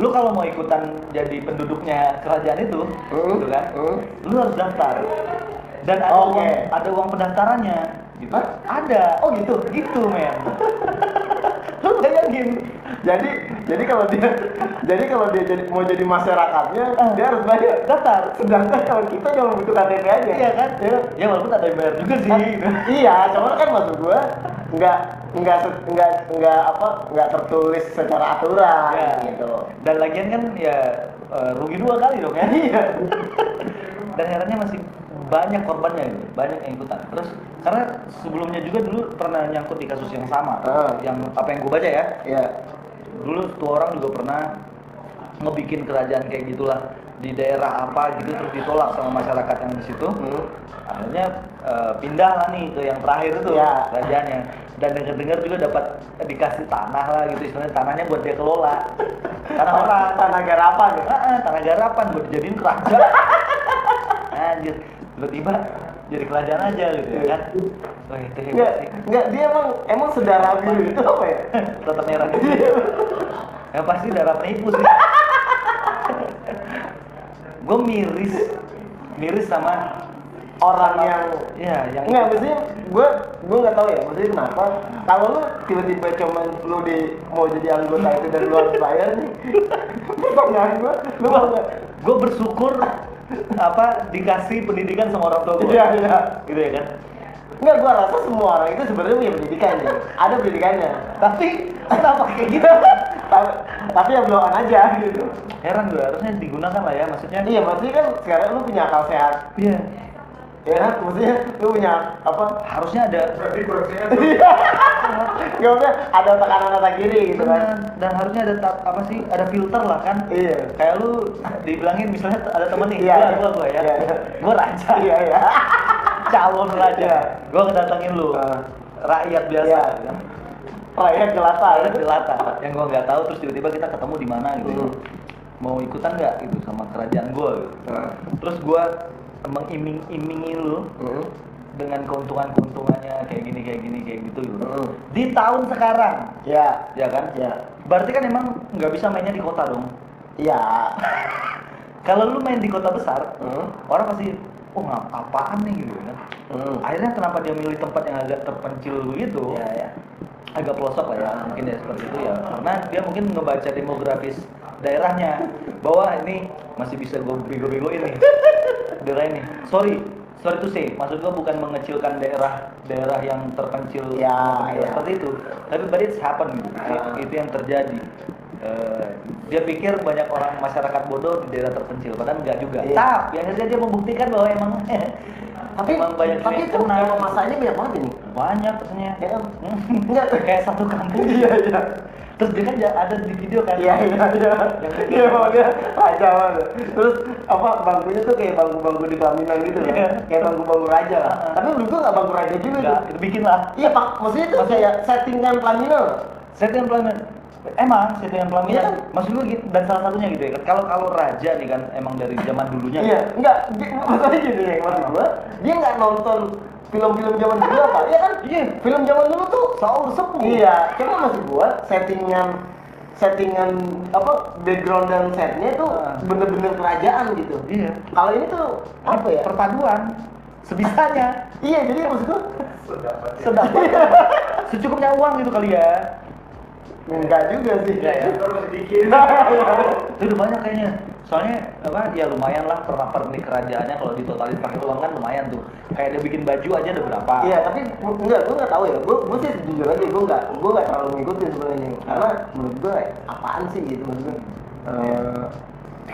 lu kalau mau ikutan jadi penduduknya kerajaan itu, gitu kan? Lu harus daftar. Dan ada uang pendaftarannya. Gitu? Ada. Oh gitu men. Lu bayangin Jadi kalau dia mau jadi masyarakatnya, dia harus bayar daftar. Sedangkan kalau kita cuma butuh KTP aja. Iya kan? Ya walaupun tak ada yang bayar juga sih. Iya, cuman kan maksud gua nggak tertulis secara aturan ya, gitu. Dan lagian kan ya rugi dua kali dong ya. Iya. Dan herannya masih banyak korbannya ini, banyak yang ikutan. Terus karena sebelumnya juga dulu pernah nyangkut di kasus yang sama, yang apa yang gue baca ya. Iya. Dulu tuh orang juga pernah ngebikin kerajaan kayak gitulah di daerah apa gitu, terus ditolak sama masyarakat yang di situ. Akhirnya pindah lah nih ke yang terakhir itu ya, kerajaannya. Dan dengar-dengar juga dapat dikasih tanah lah gitu, istilahnya tanahnya buat dia kelola. Tanah orang, tanah garapan ya. Tanah garapan buat dijadiin kerajaan. Anjir, tiba-tiba jadi kerajaan aja gitu ya kan. Oh, itu enggak, dia emang sedara biru itu apa ya? Tetap merah gitu. Ya pasti darah penipu sih. Gue miris sama orang yang nggak, maksudnya gue nggak tahu ya, maksudnya kenapa kalau lu tiba-tiba cuman lu mau jadi anggota itu dan lu harus bayar nih, gue bersyukur dikasih pendidikan sama orang tua gue. Iya. Gitu ya kan? Enggak, gue rasa semua orang itu sebenarnya punya pendidikan ya, ada pendidikannya, tapi kenapa kayak gitu? Tapi ya blokan aja gitu. Heran gue, harusnya digunakan lah ya, maksudnya. Iya, maksudnya kan sekarang lu punya akal sehat. Iya. Ya, maksudnya lu punya apa? Harusnya ada. Berarti kurangnya tuh. Gak usah ada otak kanan otak kiri gitu kan. Dan harusnya ada ada filter lah kan. Iya. Kayak lu dibilangin misalnya ada temen nih, gua ya. Gua raja. Iya. Calon raja. Gua kedatangin lu. Rakyat biasa kan. Rakyat jelata. Yang gua enggak tahu, terus tiba-tiba kita ketemu di mana gitu. Mau ikutan enggak gitu sama kerajaan gua gitu. Terus gua mengiming-imingi lu dengan keuntungan-keuntungannya kayak gini gitu. Di tahun sekarang ya kan berarti kan emang nggak bisa mainnya di kota dong ya. Kalau lu main di kota besar orang pasti apaan nih gitu kan. Akhirnya kenapa dia milih tempat yang agak terpencil gitu ya. Agak pelosok lah ya mungkin ya, seperti itu ya, karena dia mungkin ngebaca demografis daerahnya bahwa ini masih bisa gue bego-begoin nih daerah ini. Sorry to say, maksud gue bukan mengecilkan daerah yang terpencil seperti itu, tapi but it's happen gitu. Itu yang terjadi. Dia pikir banyak orang masyarakat bodoh di daerah terpencil, padahal enggak juga. Tapi akhirnya dia membuktikan bahwa emang tapi itu memang masanya banyak banget ini. Banyak pesannya. Enggak kayak satu kampung. Iya. Terus dia kan ada di video kan. Iya. Iya, pokoknya raja banget. Terus bangkunya tuh kayak bangku-bangku di pelaminan gitu loh. Kayak bangku-bangku raja lah. Tapi menurut gua enggak bangku raja juga tuh. Bikin lah. Iya, Pak. Maksudnya itu kayak settingan pelaminan. Settingan pelaminan. Emang settingan pelaminan. Kan? Maksud gua gitu, dan salah satunya gitu ya. Kalau raja nih kan emang dari zaman dulunya. Iya, enggak. Maksudnya gitu ya, maksud gua. Dia enggak nonton film-film zaman dulu apa? Iya kan? Iya, film zaman dulu tuh selalu sepuh. Iya, cuma maksud gua settingan background dan setnya itu bener-bener kerajaan gitu. Iya. Kalau ini tuh apa ya? Perpaduan sebisanya. Iya, jadi maksud gua sedapatnya. Secukupnya uang gitu kali ya. Enggak juga sih. Ya. Terus sedikit. Itu udah banyak kayaknya. Soalnya lumayan lah pernik kerajaannya kalau ditotalin pakai uang kan lumayan tuh. Kayak dia bikin baju aja ada berapa. Iya, tapi gue enggak tahu ya. Gue sih jujur aja gue enggak terlalu ngikutin sebenarnya. Karena menurut gue apaan sih gitu maksudnya.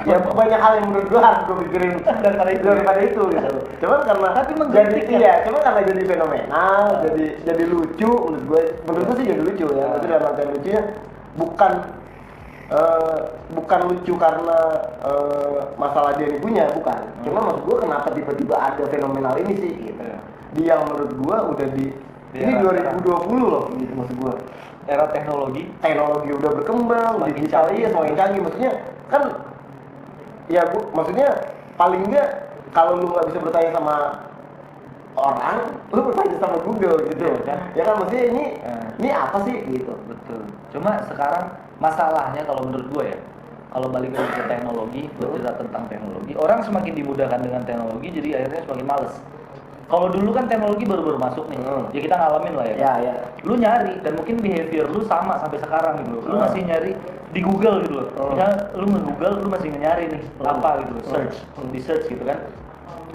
Ya banyak hal yang menurut gue harus gue pikirin daripada itu gitu. Cuman karena jadi fenomenal, jadi lucu menurut gue. Menurut gue sih jadi lucu ya. Maksudnya dalam artian lucunya bukan lucu karena masalah dia yang punya, bukan. Cuma maksud gue kenapa tiba-tiba ada fenomenal ini sih gitu. Dia menurut gue udah ini 2020 loh gitu maksud gue. Era teknologi udah berkembang, digital iya semakin canggih maksudnya kan. Ya, maksudnya paling nggak kalau lu nggak bisa bertanya sama orang, lu bertanya sama Google gitu. Ya kan maksudnya ini apa sih gitu. Betul. Cuma sekarang masalahnya kalau menurut gue ya, kalau balik ke teknologi, bercerita tentang teknologi, orang semakin dimudahkan dengan teknologi, jadi akhirnya semakin males. Kalau dulu kan teknologi baru-baru masuk nih, ya kita ngalamin lah ya. Iya, iya. Lu nyari dan mungkin behavior lu sama sampai sekarang gitu. Lu masih nyari di Google gitu loh. Misalnya lu nge-Google, lu masih nyari nih apa gitu, search, di search gitu kan.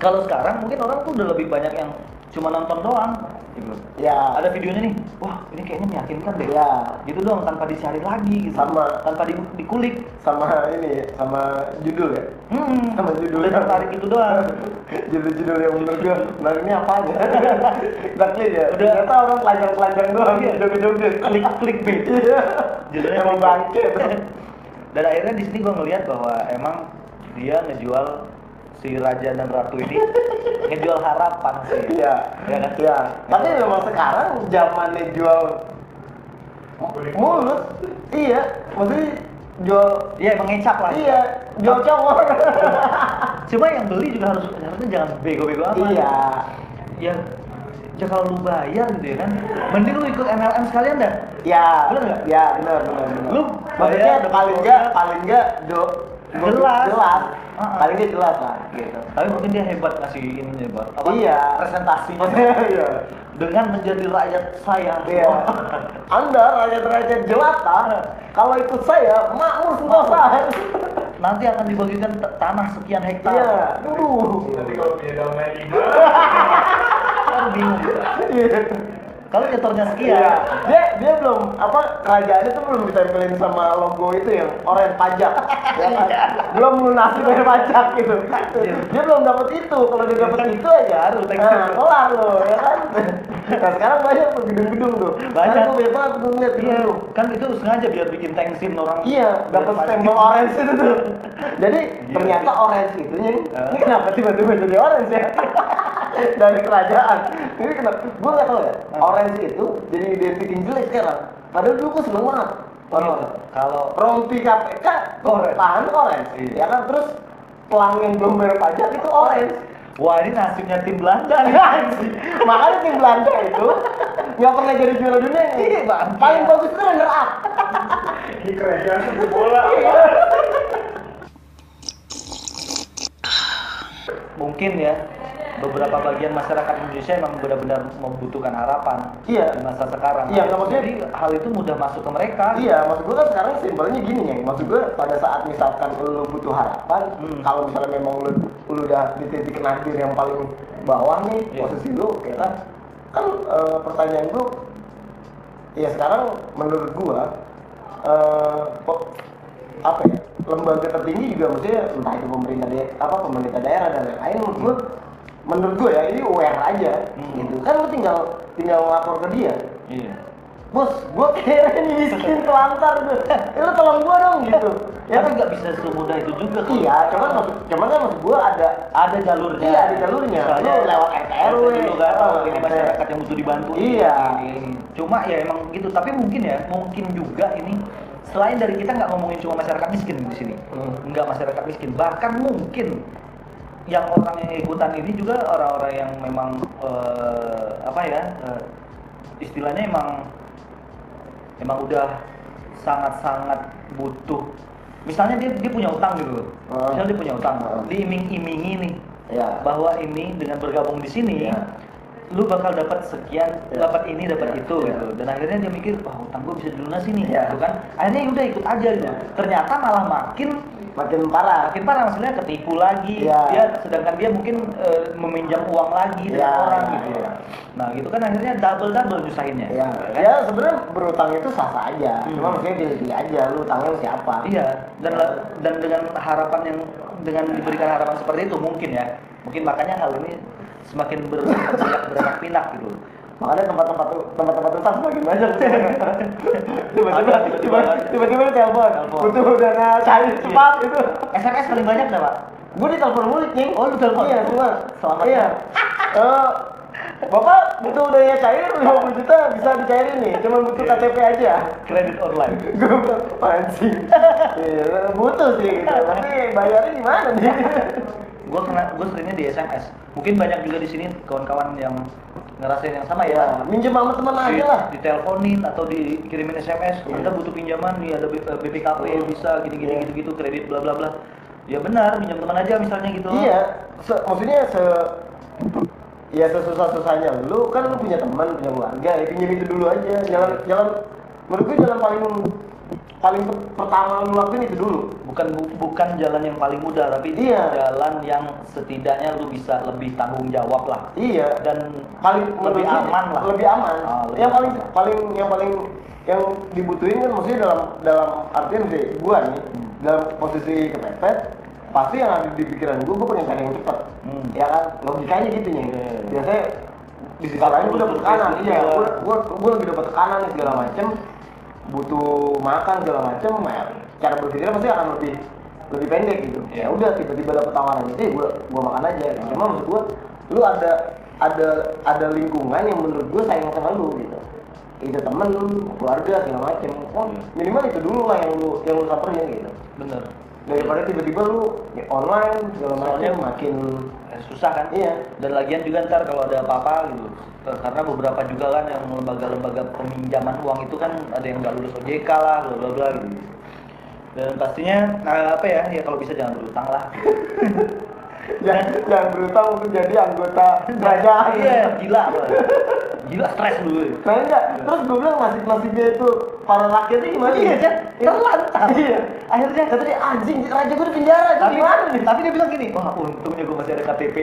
Kalau sekarang mungkin orang tuh udah lebih banyak yang cuma nonton doang gitu. Ya, ada videonya nih. Wah, ini kayaknya meyakinkan deh. Ya, gitu doang tanpa dicari lagi gitu. Sama tanpa dikulik sama ini, sama judul ya. Sama judul yang tarik itu doang. Judul-judul yang menurut gue, nah ini apa aja? Tapi ya, udah ternyata orang telanjang-telanjang doang ya, joget-joget, klik-klik bait. Judulnya emang bangke. Dan akhirnya di sini gue ngelihat bahwa emang dia ngejual si raja dan ratu ini ngejual harapan sih. Iya. Ya kan? Iya. Tapi memang sekarang zamannya jual mulus. Iya, maksudnya jual emang ngecap lah. Iya, jual cowok. Cuma yang beli juga harusnya jangan bego-bego amat. Iya. Ya, ya kalau lu bayar gitu ya kan, mending lu ikut MLM sekalian dah. Ya, bener nggak? Ya, bener. Lu maksudnya paling nggak jelas. Paling dia jelas lah gitu. Tapi mungkin dia hebat kasih ininya buat apa? Iya, presentasinya. Iya. Dengan menjadi rakyat saya. Iya. Anda rakyat-rakyat jelata, kalau ikut saya makmur sentosa. Nanti akan dibagikan tanah sekian hektar. Iya. Dulu. Nanti kalau punya damai itu. Kan bingung. Iya. Kalau nyetornya sekian, dia belum apa, kerajaannya tuh belum ditempelin sama logo itu yang oranye pajak, belum melunasi bayar pajak gitu. Dia belum dapat itu. Kalau dia dapat itu aja, lu tekstil kelar lo, ya kan? Nah sekarang banyak tuh gedung-gedung tuh. Banyak tuh bebas ngeliat gitu. Kan itu sengaja biar bikin tengsin orang. Iya, dapat stempel orange itu tuh. Jadi ternyata orange itu nih, ini kenapa tiba-tiba jadi orange ya? Dari kerajaan. Ini kenapa? Gue nggak tahu ya. Orange itu jadi identikin jelek sekarang. Padahal dulu gue seneng banget. Kalau rompi KPK, tahan orange. Ya kan, terus pelang yang belum bayar pajak itu orange. Wah, ini nasibnya tim Belanda nih. Makanya tim Belanda itu nggak pernah jadi juara dunia. Paling bagus itu runner up. Ini kerajaan sepak bola. Mungkin ya. Beberapa bagian masyarakat Indonesia memang benar-benar membutuhkan harapan di masa sekarang. Iya, maksudnya jadi hal itu mudah masuk ke mereka. Iya, maksud gue kan sekarang simpelnya gini ya. Maksud gue pada saat misalkan lo butuh harapan, kalau misalnya memang lo udah di titik nadir yang paling bawah nih, posisi lo, ya kan pertanyaan gue, ya sekarang menurut gue, apa ya, lembaga tertinggi juga maksudnya entah itu pemerintah pemerintah daerah dan lain-lain, menurut gue ya, ini aware aja gitu kan. Lu tinggal lapor ke dia, bos gue kayaknya ini miskin telantar gue, lu tolong gue dong gitu. Ya kan nggak bisa semudah itu juga kan. Iya, cuman kan maksud gue ada jalurnya. Iya, ada jalurnya. Soalnya lewat NKRI juga atau ini masyarakat yang butuh dibantu. Iya, cuma ya emang gitu. Tapi mungkin juga ini selain dari kita nggak ngomongin cuma masyarakat miskin di sini, nggak masyarakat miskin, bahkan mungkin yang orang yang ikutan ini juga orang-orang yang memang istilahnya emang udah sangat-sangat butuh. Misalnya dia punya utang gitu, misalnya dia punya utang, diiming-imingi nih bahwa ini dengan bergabung di sini lu bakal dapat sekian, dapat ini, dapat itu gitu. Dan akhirnya dia mikir, wah utang gua bisa dilunasi nih gitu kan. Akhirnya udah ikut aja gitu. Ternyata malah makin parah maksudnya ketipu lagi. Dia sedangkan dia mungkin meminjam uang lagi dari orang gitu. Nah gitu kan akhirnya double nyusahinnya. Iya. Kan? Ya sebenarnya berutang itu sah aja. Cuma maksudnya pilih aja lu utangnya siapa. Iya. Dan dengan harapan dengan diberikan harapan seperti itu mungkin makanya hal ini semakin beranak-pinak gitu. Makanya tempat-tempat utang semakin banyak. Tiba-tiba telepon. Butuh dana cari cepat gitu. SMS paling banyak dah, Pak. Gue ditelepon mulu, King. Oh, lu telepon. Iya, cuma selamat. Iya. Bapak butuh dana cair 50 juta bisa dicairin nih. Cuma butuh KTP aja. Kredit online. Gue pancing. Iya, butuh sih. Tapi bayarnya gimana nih? Gue seringnya di SMS. Mungkin banyak juga di sini kawan-kawan yang ngerasain yang sama ya. Minjem sama teman aja lah. Diteleponin atau dikirimin SMS. Kita butuh pinjaman nih, ada BPKP bisa gini-gini gitu kredit bla bla bla. Ya benar, minjem teman aja misalnya gitu. Iya. Maksudnya Ya sesusah-susahnya lu kan, lu punya teman, punya keluarga, ya pinjam itu dulu aja. Jalan menurut gue jalan paling pertama lu lakuin itu dulu. Bukan jalan yang paling mudah, tapi iya, jalan yang setidaknya lu bisa lebih tanggung jawab lah. Iya, dan paling lebih aman lah. Lebih aman. Yang paling yang dibutuhin kan, maksudnya dalam artian sih gua nih dalam posisi kepepet, pasti yang ada di pikiran gue pengen cari yang cepat. Ya kan, logikanya gitu nih. Biasanya di sisi lain gue dapat tekanan, iya, gue lagi dapat tekanan nih segala macem, butuh makan segala macem, cara berpikirnya pasti akan lebih pendek gitu. Ya udah, tiba-tiba dapat tawaran itu, gue makan aja. Cuma maksud gue, lu ada lingkungan yang menurut gue sayang sama lu gitu. Itu temen, keluarga segala macem. Minimal itu dulu lah yang lu samperin gitu. Bener. Daripada tiba-tiba lu ya, online segala macam makin susah kan. Iya. Dan lagian juga ntar kalau ada apa-apa gitu, karena beberapa juga kan yang lembaga-lembaga peminjaman uang itu kan ada yang nggak lulus OJK lah, bla bla bla gitu. Dan pastinya apa ya kalau bisa jangan berutang lah. Jangan berutang untuk jadi anggota kerajaan. Iya, gila stres dulu. Terus gue bilang nasib-nasibnya itu para rakyatnya gimana? Iya kan, terlantar. Iya. Akhirnya katanya anjing, raja gue di penjara. Tapi dia bilang gini, wah untungnya gue masih ada KTP.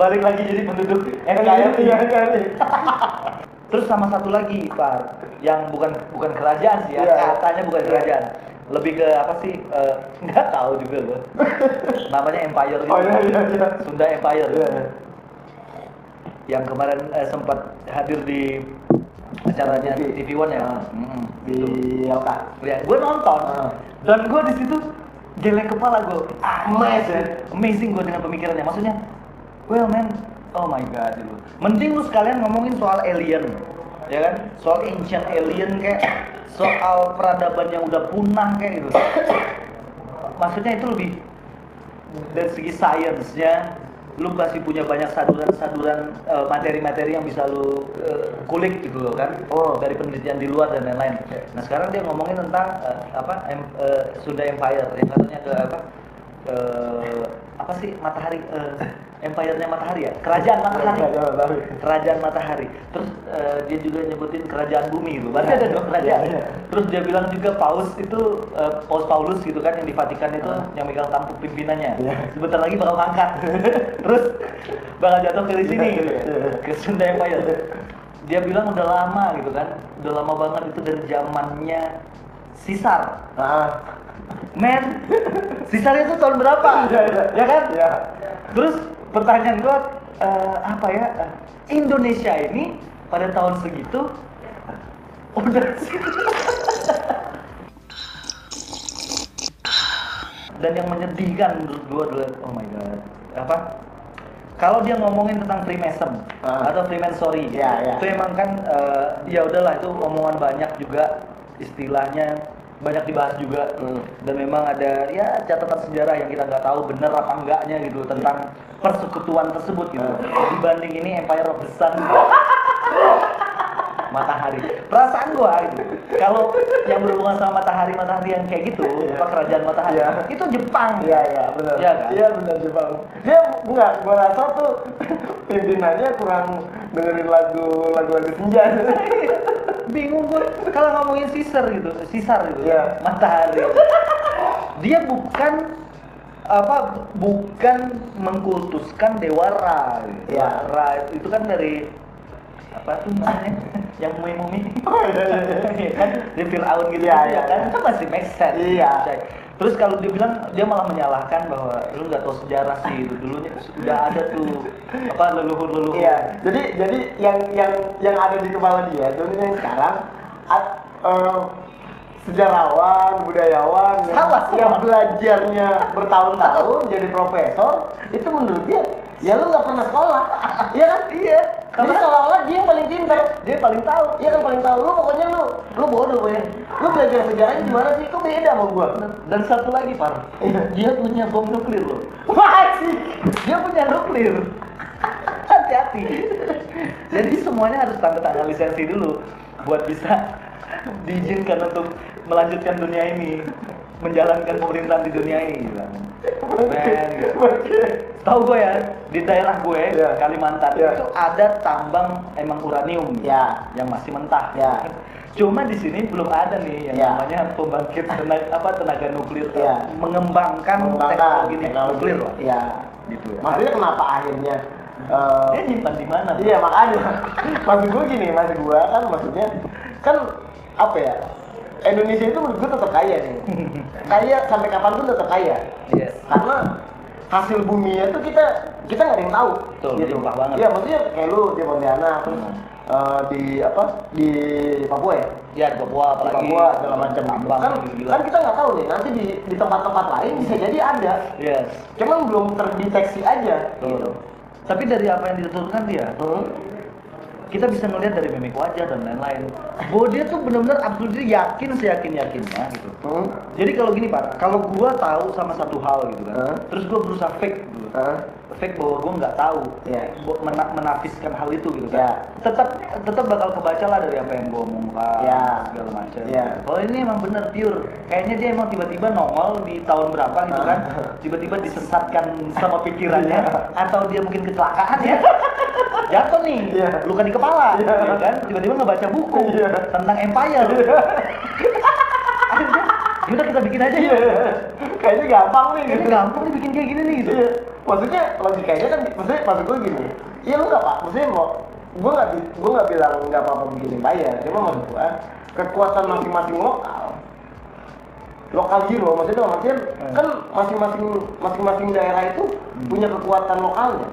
Balik lagi jadi penduduk NKRI. Terus sama satu lagi Pak, yang bukan kerajaan sih ya, katanya bukan kerajaan. Lebih ke apa sih, nggak tahu juga loh. Namanya Empire gitu. Oh, iya. Sunda Empire. Iya. Yang kemarin sempat hadir di acaranya TV One ya. Di LK. Ya, gue nonton. Dan gue di situ geleng kepala gue. Amazing gue dengan pemikirannya. Maksudnya, well man, oh my god dulu. Mending lu sekalian ngomongin soal alien. Ya kan, soal ancient alien kayak, soal peradaban yang udah punah kayak gitu. Maksudnya itu lebih dari segi sainsnya, lu pasti punya banyak saduran-saduran materi-materi yang bisa lu kulik gitu loh kan. Dari penelitian di luar dan lain-lain. Nah sekarang dia ngomongin tentang Sunda Empire, yang katanya ke apa sih matahari, Empire-nya matahari ya, kerajaan matahari. Terus dia juga nyebutin kerajaan bumi gitu, berarti ada dua kerajaan. Terus dia bilang juga paus itu paus Paulus gitu kan, yang di Vatikan itu yang megang tampuk pimpinannya. Sebentar lagi bakal ngangkat, terus bakal jatuh ke sini, ke Sunda Empire. Dia bilang udah lama gitu kan, udah lama banget itu dari zamannya Caesar. Men, Caesarnya itu tahun berapa? Ya kan? Terus pertanyaan gua, Indonesia ini pada tahun segitu udah dan yang menyedihkan menurut gua adalah, oh my god, kalau dia ngomongin tentang Freemason atau Freemansori, itu emang kan ya udahlah, itu omongan banyak juga, istilahnya banyak dibahas juga. Dan memang ada ya catatan sejarah yang kita nggak tahu benar apa enggaknya gitu tentang persekutuan tersebut gitu. Dibanding ini Empire of the Sun gitu. Matahari. Perasaan gua gitu. Kalau yang berhubungan sama matahari yang kayak gitu, kerajaan matahari, itu Jepang. Iya, benar. Iya, kan? Benar Jepang. Dia enggak, gua rasa tuh pimpinannya kurang dengerin lagu senja. Bingung gue kalau ngomongin Caesar gitu yeah, matahari. Dia bukan mengkultuskan dewa Ra gitu. Yeah. Ra itu kan dari apa tuh namanya yang mumi-mumi. Kan dia Fir'aun gitu ya kan, itu masih make sense. Yeah. Terus kalau dia bilang, dia malah menyalahkan bahwa lu nggak tahu sejarah sih, dulunya sudah ada tuh leluhur-leluhur. Iya. Jadi yang ada di kepala dia tuh yang sekarang sejarawan, budayawan yang belajarnya bertahun-tahun jadi profesor, itu menurut dia ya lu nggak pernah sekolah. Iya kan? Iya. Karena seolah-olah dia yang paling pintar, dia paling tahu. Iya kan, paling tahu. Lu pokoknya lu bodoh banget. Lu belajar sejarahnya gimana sih? Kok beda sama gua? Dan satu lagi, Par. Dia punya bom nuklir loh. Wah, dia punya nuklir. Hati-hati. Jadi semuanya harus tanda tangan lisensi dulu buat bisa diizinkan untuk melanjutkan dunia ini, menjalankan pemerintahan di dunia ini. Tahu gue ya, di daerah gue Kalimantan itu ada tambang emang uranium yang masih mentah. Cuma di sini belum ada nih yang namanya pembangkit tenaga nuklir, mengembangkan teknologi nuklir. Iya. Gitu ya. Maksudnya kenapa akhirnya dia nyimpan di mana? Iya, makanya. Maksud gue gini, maksud gue kan maksudnya kan apa ya? Indonesia itu menurut gue tetap kaya nih. Kaya sampai kapan pun tetap kaya. Yes. Karena hasil buminya tuh kita nggak ada yang tahu. Betul, gitu. Limpah banget. Iya, maksudnya kayak lu di Pontianak, terus di Papua ya? Iya, di Papua apalagi. Papua segala macam. Kan kita nggak tahu nih, nanti di tempat-tempat lain bisa jadi ada. Yes. Cuman belum terdeteksi aja. Betul. Gitu. Tapi dari apa yang dituturkan dia, kita bisa ngelihat dari mimik wajah dan lain-lain. Bahwa dia tuh benar-benar absolutely yakin, seyakin-yakinnya gitu. Jadi kalau gini Pak, kalau gua tahu sama satu hal gitu kan, terus gua berusaha fake gitu. Fake bahwa gua nggak tahu, menafiskan hal itu gitu kan. Tetap bakal kebaca lah dari apa yang gua omongkan, segala macam. Kalau ini emang bener pure, kayaknya dia emang tiba-tiba nongol di tahun berapa gitu kan, tiba-tiba disesatkan sama pikirannya, atau dia mungkin kecelakaan ya. Jatuh nih, luka di kepala, kan? Tiba-tiba ngebaca buku tentang empire. Yaudah kita bikin aja ya. Kayaknya gampang nih. Kayaknya gampang nih bikin kayak gini nih gitu. Maksudnya logikanya kan, maksud gue gini. Iya lu nggak Pak, maksudnya mau, gue nggak bilang nggak apa-apa bikin empire. Cuma maksud gue kekuatan masing-masing lokal hero, maksudnya kan masing-masing daerah itu punya kekuatan lokalnya.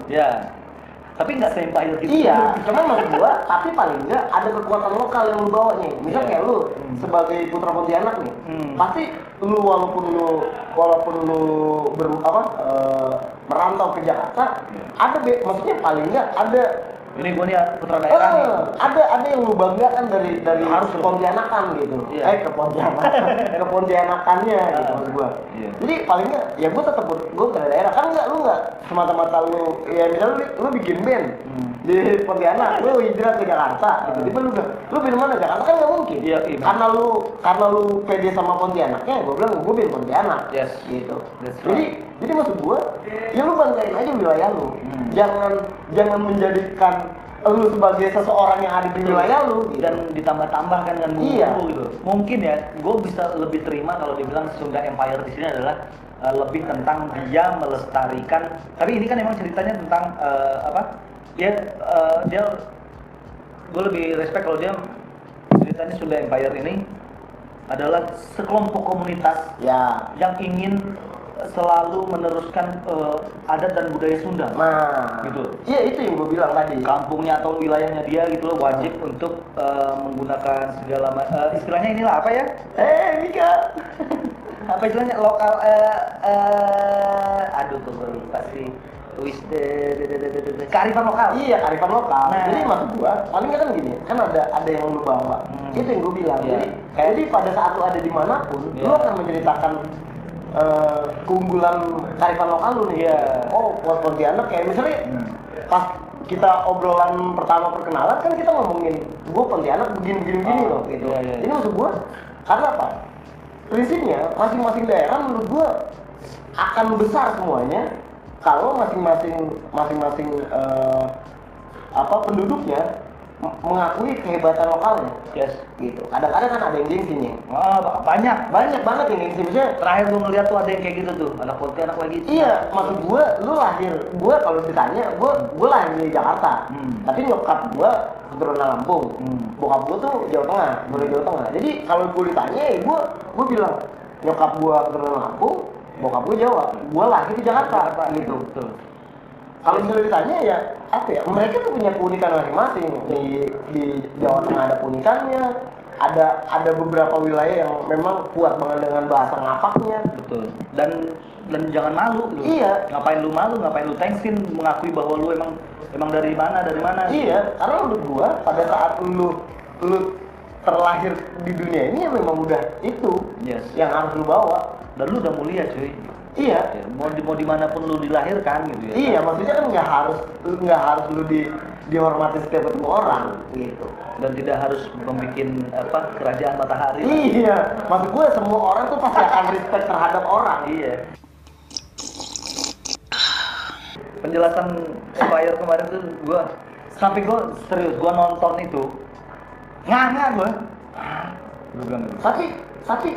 Tapi nggak se-empire gitu. Iya, cuman maksud gua, tapi paling nggak ada kekuatan lokal yang lu bawa nih. Misal kayak lu sebagai putra Pontianak nih, pasti lu walaupun lu merantau ke Jakarta, maksudnya paling nggak ada. Ini gua nih putra daerah nih. Ada yang lu banggakan dari harus Pontianakan gitu. Ke Pontianakannya gitu maksud gua. Jadi palingnya ya gua tetap gua putra daerah. Kan lu nggak semata-mata lu ya misalnya lu bikin band di Pontianak, lu hijrah ke Jakarta gitu. Tiba lu band mana Jakarta kan nggak mungkin. Karena lu PD sama Pontianaknya, gua bilang gua band Pontianak. Yes. Gitu. Right. Jadi maksud gua, ya lu banggain aja wilayah lu. Jangan menjadikan lu sebagai seseorang yang ada di wilayah lu gitu. Dan ditambah-tambahkan dengan bumbu gitu. Mungkin ya, gue bisa lebih terima kalau dibilang Sunda Empire di sini adalah lebih tentang dia melestarikan. Tapi ini kan emang ceritanya tentang gue lebih respect kalau dia ceritanya Sunda Empire ini adalah sekelompok komunitas yang ingin selalu meneruskan adat dan budaya Sunda. Nah, gitu. Iya, itu yang gue bilang tadi. Kampungnya atau wilayahnya dia gitu loh wajib untuk menggunakan segala istilahnya inilah apa ya? Mika. Apa istilahnya lokal aduh tuh gue lupa sih. Kearifan lokal. Iya, kearifan lokal. Nah, jadi maksud gua paling kan gini, kan ada yang lu bawa. Itu yang gue bilang. Jadi pada saat lu ada di manapun, lu akan menceritakan keunggulan kearifan lokal lu nih. Oh, buat Pontianak kayak misalnya pas kita obrolan pertama perkenalan kan kita ngomongin gua Pontianak begini loh gitu. Ini maksud gua karena apa? Prinsipnya masing-masing daerah menurut gua akan besar semuanya kalau masing-masing penduduknya mengakui kehebatan lokalnya, gitu. Kadang-kadang kan ada yang gengsinya. Wah, banyak banget yang gengsi. Misalnya terakhir gue ngeliat tuh ada yang kayak gitu tuh, anak Pontianak lagi. Iya, maksud gue, gue kalau ditanya, gue lahir di Jakarta, tapi nyokap gue keturunan Lampung, bokap gue tuh Jawa Tengah, Jawa Tengah. Jadi kalau gue ditanya, gue bilang nyokap gue keturunan Lampung, bokap gue Jawa, gue lahir di Jakarta, gitu. Kalau misalnya ditanya ya apa ya, mereka tuh punya keunikan masing-masing. Di Jawa Tengah ada keunikannya, ada beberapa wilayah yang memang kuat banget dengan bahasa ngapaknya. Betul. Dan jangan malu lu. Iya. Ngapain lu thanksin mengakui bahwa lu emang dari mana. Iya, karena lu gua pada saat lu terlahir di dunia ini ya memang udah itu yang harus lu bawa dan lu udah mulia cuy. Iya. Mau dimanapun lu dilahirkan gitu ya. Iya, kan? Maksudnya kan nggak harus lu dihormati setiap ketemu orang gitu. Dan tidak harus membuat kerajaan matahari. Iya. Maksud gue semua orang tuh pasti akan respect terhadap orang. Iya. penjelasan supplier kemarin tuh gue sampai gue serius, gue nonton itu nganga gue. Gue bilang gitu. Tapi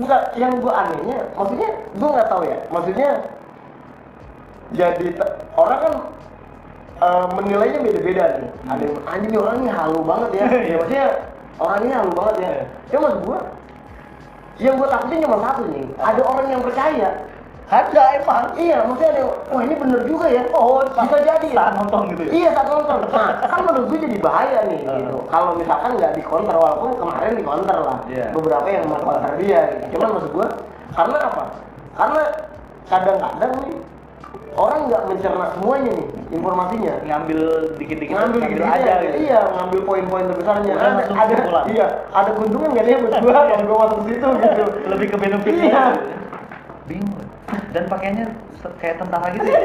enggak, yang gue anehnya, maksudnya gue nggak tahu ya, maksudnya jadi orang kan menilainya beda-beda nih. Ada yang anjing nih orang nih halu banget ya. Ya maksudnya orang ini halu banget ya. Ya maksud gue, yang gue takutin cuma satu nih. Ada orang yang percaya. Ada emang. Iya, maksudnya ada yang, wah ini bener juga ya. Oh, bisa jadi. Saat nonton gitu ya. Iya, saat nonton. Nah, kan menurut gue jadi bahaya nih. Gitu. Kalau misalkan nggak dikonter, walaupun kemarin dikonter lah. Yeah. Beberapa yang mengkonter dia. Cuman maksud gue, karena apa? Karena kadang-kadang nih orang nggak mencerna semuanya nih informasinya, ngambil dikit-dikit aja gitu. Iya, ngambil poin-poin terbesarnya. Ada iya, ada keuntungan nggak dia buat gue kalau gue masuk situ gitu. Lebih ke benefitnya. Iya. Bingung. Dan pakaiannya kayak tentara gitu ya.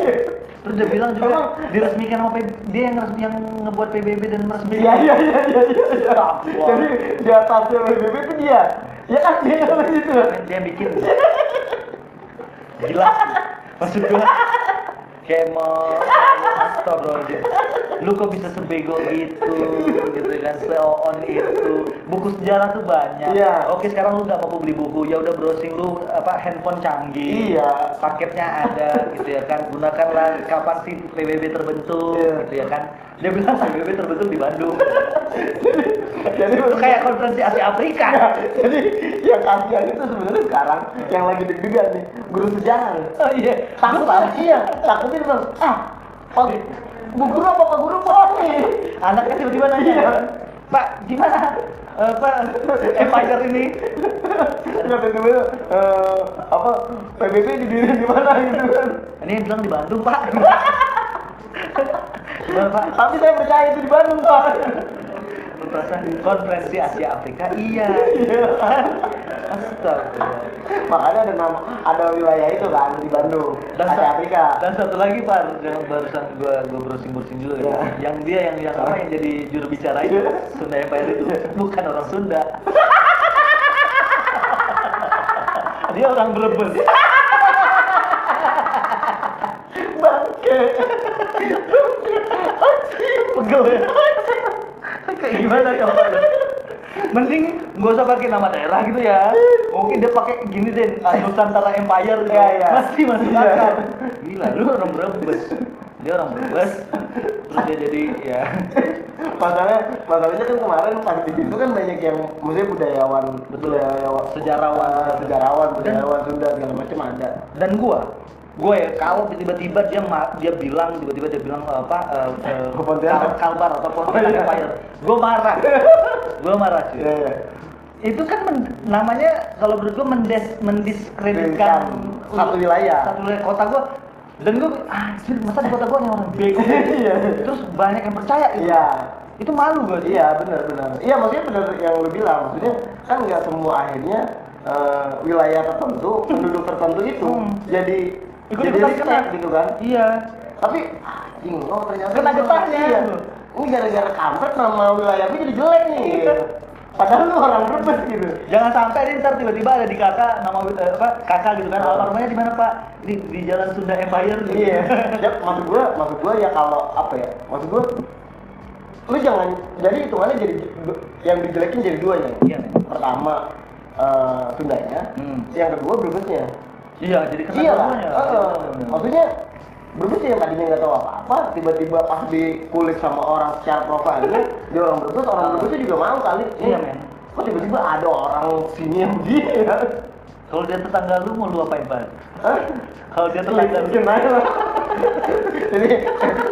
Terus dia bilang juga diresmikan sama dia yang ngebuat PBB dan meresmikan. Iya. Jadi di atasnya PBB itu dia. Ya kan dia ngebuat itu. Dia bikin. Gila. Maksud gue kayak mau astagfirullah gitu. Lu kok bisa sebego gitu gitu kan, se-on itu. Buku sejarah tuh banyak. Iya. Oke, sekarang lu nggak mampu beli buku, ya udah browsing lu apa handphone canggih. Iya. Paketnya ada gitu ya kan. Gunakanlah kapan sih PBB terbentuk gitu ya kan. Dia bilang PBB terbentuk di Bandung. Jadi itu kayak konferensi Asia Afrika. Ya, jadi yang kasihan itu sebenarnya sekarang yang lagi deg-degan nih guru sejarah. Oh iya. Takut banget ya. Takutnya bang. Ah, oh, bu guru apa pak guru kok nih? Anaknya tiba-tiba nanya. Iya. Pak, gimana? Pak, Empire ini? Nggak tahu apa PBB didirikan di mana gitu kan? Ini bilang di Bandung pak. Pak, tapi saya percaya itu di Bandung pak. Konferensi Asia Afrika, iya. Astagfirullah. Makanya ada nama, ada wilayah itu kan di Bandung, dan Asia Afrika. Dan satu lagi Pak, yang barusan gue browsing dulu ya. Yang dia yang apa yang jadi juru bicara itu Sunda Empire itu bukan orang Sunda. Dia orang Brebes. Bangke. Pegel ya. Kayak gimana coba? Mending gak usah pakai nama daerah gitu ya. Oke, dia pakai gini deh, Nusantara Empire ya. Ya. Pasti masuk akal. Gila, lu orang Brebes. Dia orang Brebes. Terus dia jadi ya. Masalahnya kan kemarin pas di situ kan banyak yang maksudnya budayawan, budayawan, sejarawan Sunda segala macam ada. Dan gue ya kalau tiba-tiba dia bilang apa Kalbar atau Pontianak Empire, gue marah sih. Yeah. Itu kan namanya kalau menurut gue mendiskreditkan satu wilayah kota gue. Dan gue masa di kota gue yang orang bego. Terus banyak yang percaya itu. Yeah. Itu malu gue. Iya benar. Iya maksudnya benar yang lo bilang, maksudnya kan nggak semua akhirnya wilayah tertentu penduduk tertentu itu jadi dicek gitu kan? Iya. Tapi ternyata kena getahnya. Iya. Ini gara-gara kampret nama wilayah gue jadi jelek nih. Gitu. Padahal lu orang Brebes gitu. Jangan sampai ntar tiba-tiba ada di kakak nama apa kakak gitu kan? Rumahnya di mana pak? Di Jalan Sunda Empire. Gitu. Iya. Ya, maksud gue ya kalau apa ya? Maksud gue lu jangan jadi hitungannya jadi yang dijelekin jadi dua ya. Iya. Pertama Sundanya, yang kedua Brebesnya. Iya, jadi kenapa semuanya? Maksudnya Brebes yang tadinya nggak tahu apa-apa, tiba-tiba pas dikulik sama orang secara profilnya, dia orang Brebesnya juga mau kali. Iya men. Kok tiba-tiba ada orang sini yang begini? Kalau dia tetangga lu mau lu apain banget? Kalau dia tetangga lu gimana? Jadi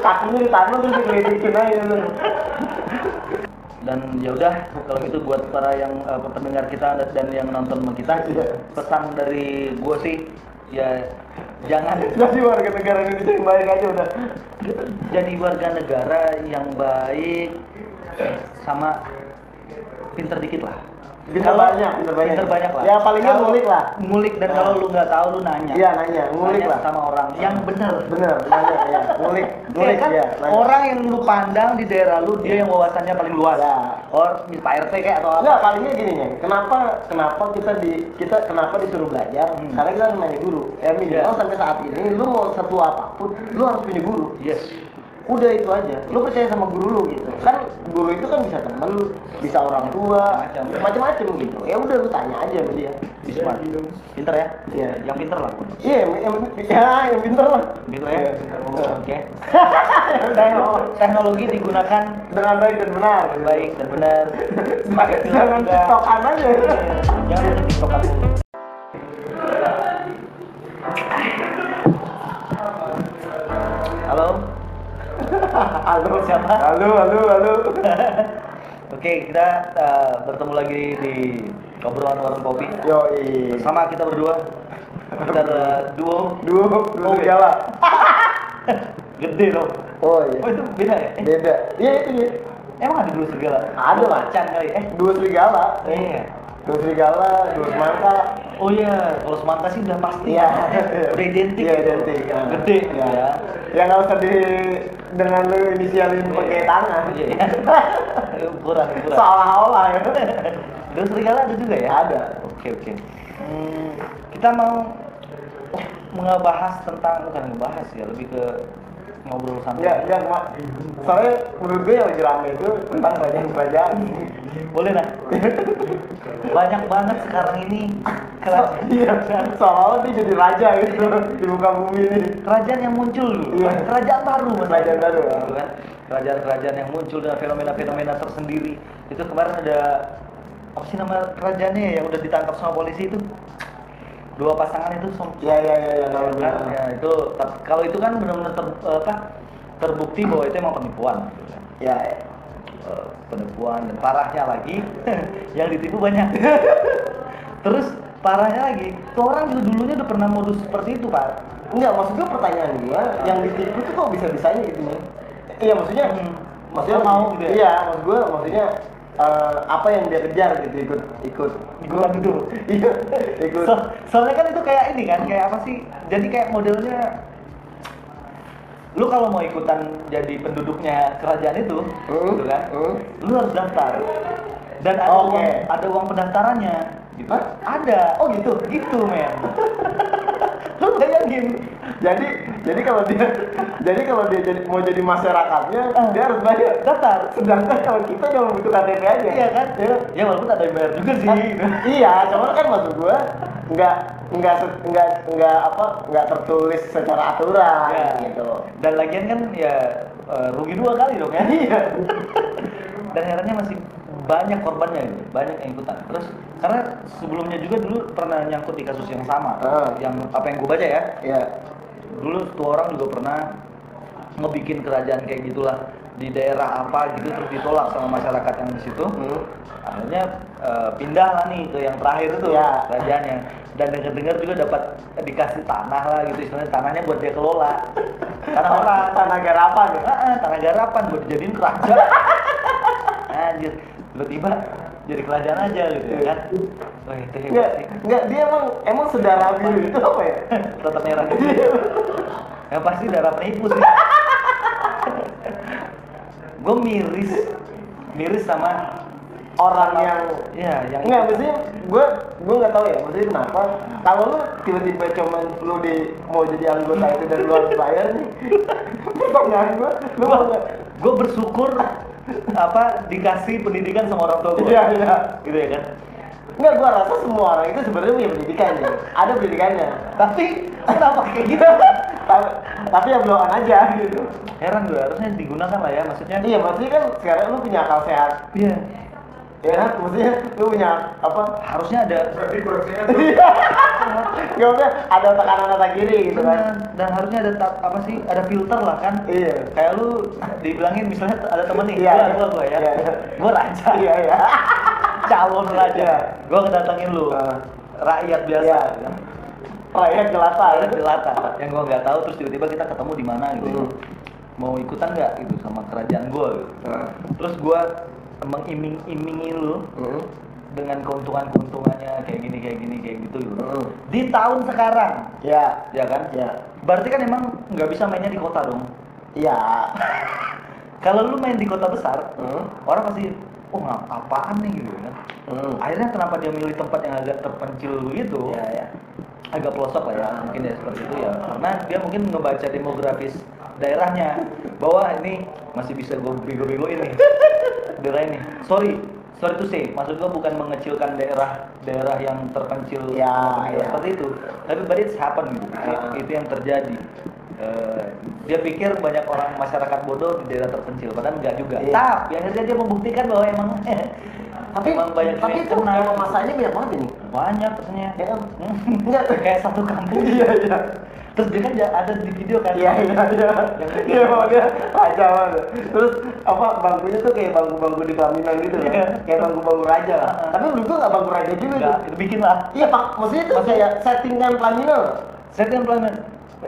kakinya ditaruh terus digelidikin aja. Dan yaudah kalau gitu buat para yang pendengar kita dan yang nonton kita, pesan dari gue sih ya jadi warga negara Indonesia yang baik aja udah. Jadi warga negara yang baik sama pinter dikit lah. Pinter banyak lah. Ya palingnya ngulik lah. Ngulik dan kalau lu nggak tahu lu nanya. Iya nanya, ngulik lah sama orang. Yang benar. Benar ya. Ngulik ya. Kan? Ya orang yang lu pandang di daerah lu dia yang wawasannya paling luas. Ya. Or Pak RT kayak atau apa? Enggak, palingnya gini nih. Kenapa disuruh belajar? Karena kita harus punya guru. Ya minimal sampai saat ini lu mau satu apapun, lu harus punya guru. Yes. Udah itu aja, lu percaya sama guru lu gitu kan. Guru itu kan bisa temen, bisa orang tua, macam-macam gitu. Ya udah lu tanya aja sama dia. Bismar pinter ya? Iya, yang pinter lah. Iya, yang pinter lah gitu ya. Oke. Teknologi digunakan dengan baik dan benar. Jangan tiktokan aja. Jangan tiktokan dulu. Halo? Halo. Oke, kita bertemu lagi di obrolan warung kopi. Yoi. Sama kita berdua. Kita ada duo Jawa. Gede loh. Oh iya. Oh itu beda ya? Beda. Iya itu ya. Emang ada duo serigala? Ada macan kali. Duo serigala. Iya. Duo serigala, duo semangka. Oh iya, kalau semangka sih udah pasti. Iya. Udah identik. Iya, identik. Gede ya. Yang nggak usah di dengan lu inisialin pakai tangan. Iya. Kurang. Seolah-olah ya. Duo serigala ada juga ya? Ada. Oke. Kita mau ngebahas tentang, bukan ngebahas ya, lebih ke ngobrol santai. Iya, Mak. Soalnya menurut gue yang lagi rame itu tentang kerajaan-kerajaan. Boleh nah. Banyak banget sekarang ini kerajaan. Soalnya dia jadi raja gitu di muka bumi ini. Kerajaan yang muncul dulu. Iya. Kerajaan baru. Kan? Kerajaan-kerajaan yang muncul dengan fenomena-fenomena tersendiri. Itu kemarin ada apa sih nama kerajaannya yang udah ditangkap sama polisi itu? Dua pasangan itu ya, itu kalau itu kan benar-benar terbukti bahwa itu emang penipuan ya. Penipuan, dan parahnya lagi yang ditipu banyak. Terus parahnya lagi tuh orang dulunya udah pernah modus seperti itu, Pak. Enggak, maksudnya pertanyaan gua yang ditipu tuh kok bisa-bisanya gitu nih. Iya, maksudnya mau gitu ya? Iya, maksud gua maksudnya apa yang dia kejar gitu, ikut. Soalnya kan itu kayak ini kan, kayak apa sih, jadi kayak modelnya lu kalau mau ikutan jadi penduduknya kerajaan itu gitu kan, lu harus daftar dan ada uang pendaftarannya gitu. Hah? Ada gitu men. Lu bayangin, jadi kalau dia mau jadi masyarakatnya dia harus bayar daftar, sedangkan kalau kita cuma butuh KTP aja. Iya kan ya, walaupun ada yang bayar juga sih gitu. Iya, cuman kan maksud gua nggak tertulis secara aturan ya, gitu. Dan lagian kan ya rugi dua kali dong ya. Iya. Dan herannya masih banyak korbannya gitu, banyak yang ikutan. Terus karena sebelumnya juga dulu pernah nyangkut di kasus yang sama, yang apa yang gue baca ya. Iya. Dulu tuh orang juga pernah ngebikin kerajaan kayak gitulah di daerah apa gitu, terus ditolak sama masyarakat yang di situ. Akhirnya pindah lah nih ke yang terakhir tuh kerajaannya. Dan dengar-dengar juga dapat dikasih tanah lah gitu, istilahnya tanahnya buat dia kelola. Tanah orang, tanah garapan buat dijadiin kerajaan. Anjir, tiba-tiba jadi kerajaan aja gitu kan. Oh itu hebat sih. Enggak, dia emang sedara biru itu apa ya? Tetap merah gitu. Ya pasti darah penipu sih. Gue miris sama orang yang enggak, maksudnya gue nggak tahu ya, maksudnya kenapa kalau lu tiba-tiba cuman lu mau jadi anggota itu dan lu harus bayar nih. Gue bersyukur apa dikasih pendidikan sama orang tua gue. Iya. Gitu ya kan? Enggak, gue rasa semua orang itu sebenarnya punya pendidikan ya. Ada pendidikannya. Tapi kenapa kayak gitu? Tapi ya blokan aja gitu. Heran gue, harusnya digunakan lah ya, maksudnya. Iya, maksudnya kan sekarang lu punya akal sehat. Iya. Ya, maksudnya lu punya apa? Harusnya ada. Berarti kursinya tuh. Enggak usah ada otak kanan otak kiri gitu kan. Dan harusnya ada apa sih? Ada filter lah kan? Iya. Kayak lu dibilangin misalnya ada temen nih, gua ya. Gua raja. Iya. Calon raja. Gua kedatengin lu. Rakyat biasa. Rakyat jelata. Yang gua enggak tahu, terus tiba-tiba kita ketemu di mana gitu. Mau ikutan enggak gitu sama kerajaan gua gitu. Terus gua mengiming-imingi lu dengan keuntungan-keuntungannya kayak gini gitu loh. Di tahun sekarang. Ya, ya kan? Ya. Berarti kan emang nggak bisa mainnya di kota dong. Ya. Kalau lu main di kota besar, orang pasti oh apaan nih gitu kan. Akhirnya kenapa dia milih tempat yang agak terpencil gitu? Ya, ya. Agak pelosok lah ya, mungkin ya seperti itu ya. Karena dia mungkin ngebaca demografis daerahnya bahwa ini masih bisa gue bego-begoin nih daerah ini. Sorry to say, maksud gue bukan mengecilkan daerah yang terpencil ya. Seperti itu. Tapi but it's happen gitu. Itu yang terjadi. Dia pikir banyak orang masyarakat bodoh di daerah terpencil, padahal enggak juga. Yeah. Tapi akhirnya dia membuktikan bahwa emang tapi itu nama masanya banyak banget ini. Banyak terusnya. Ya, enggak kayak satu kampung. Iya. Terus dia kan ada di video kan. Iya. Iya, pokoknya raja banget. Terus bangkunya tuh kayak bangku-bangku di pelaminan gitu loh. Yeah. Kayak bangku-bangku raja lah. Tapi menurut gua enggak bangku raja juga tuh. Itu bikin lah. Iya, Pak. Maksudnya itu kayak settingan pelaminan. Settingan pelaminan.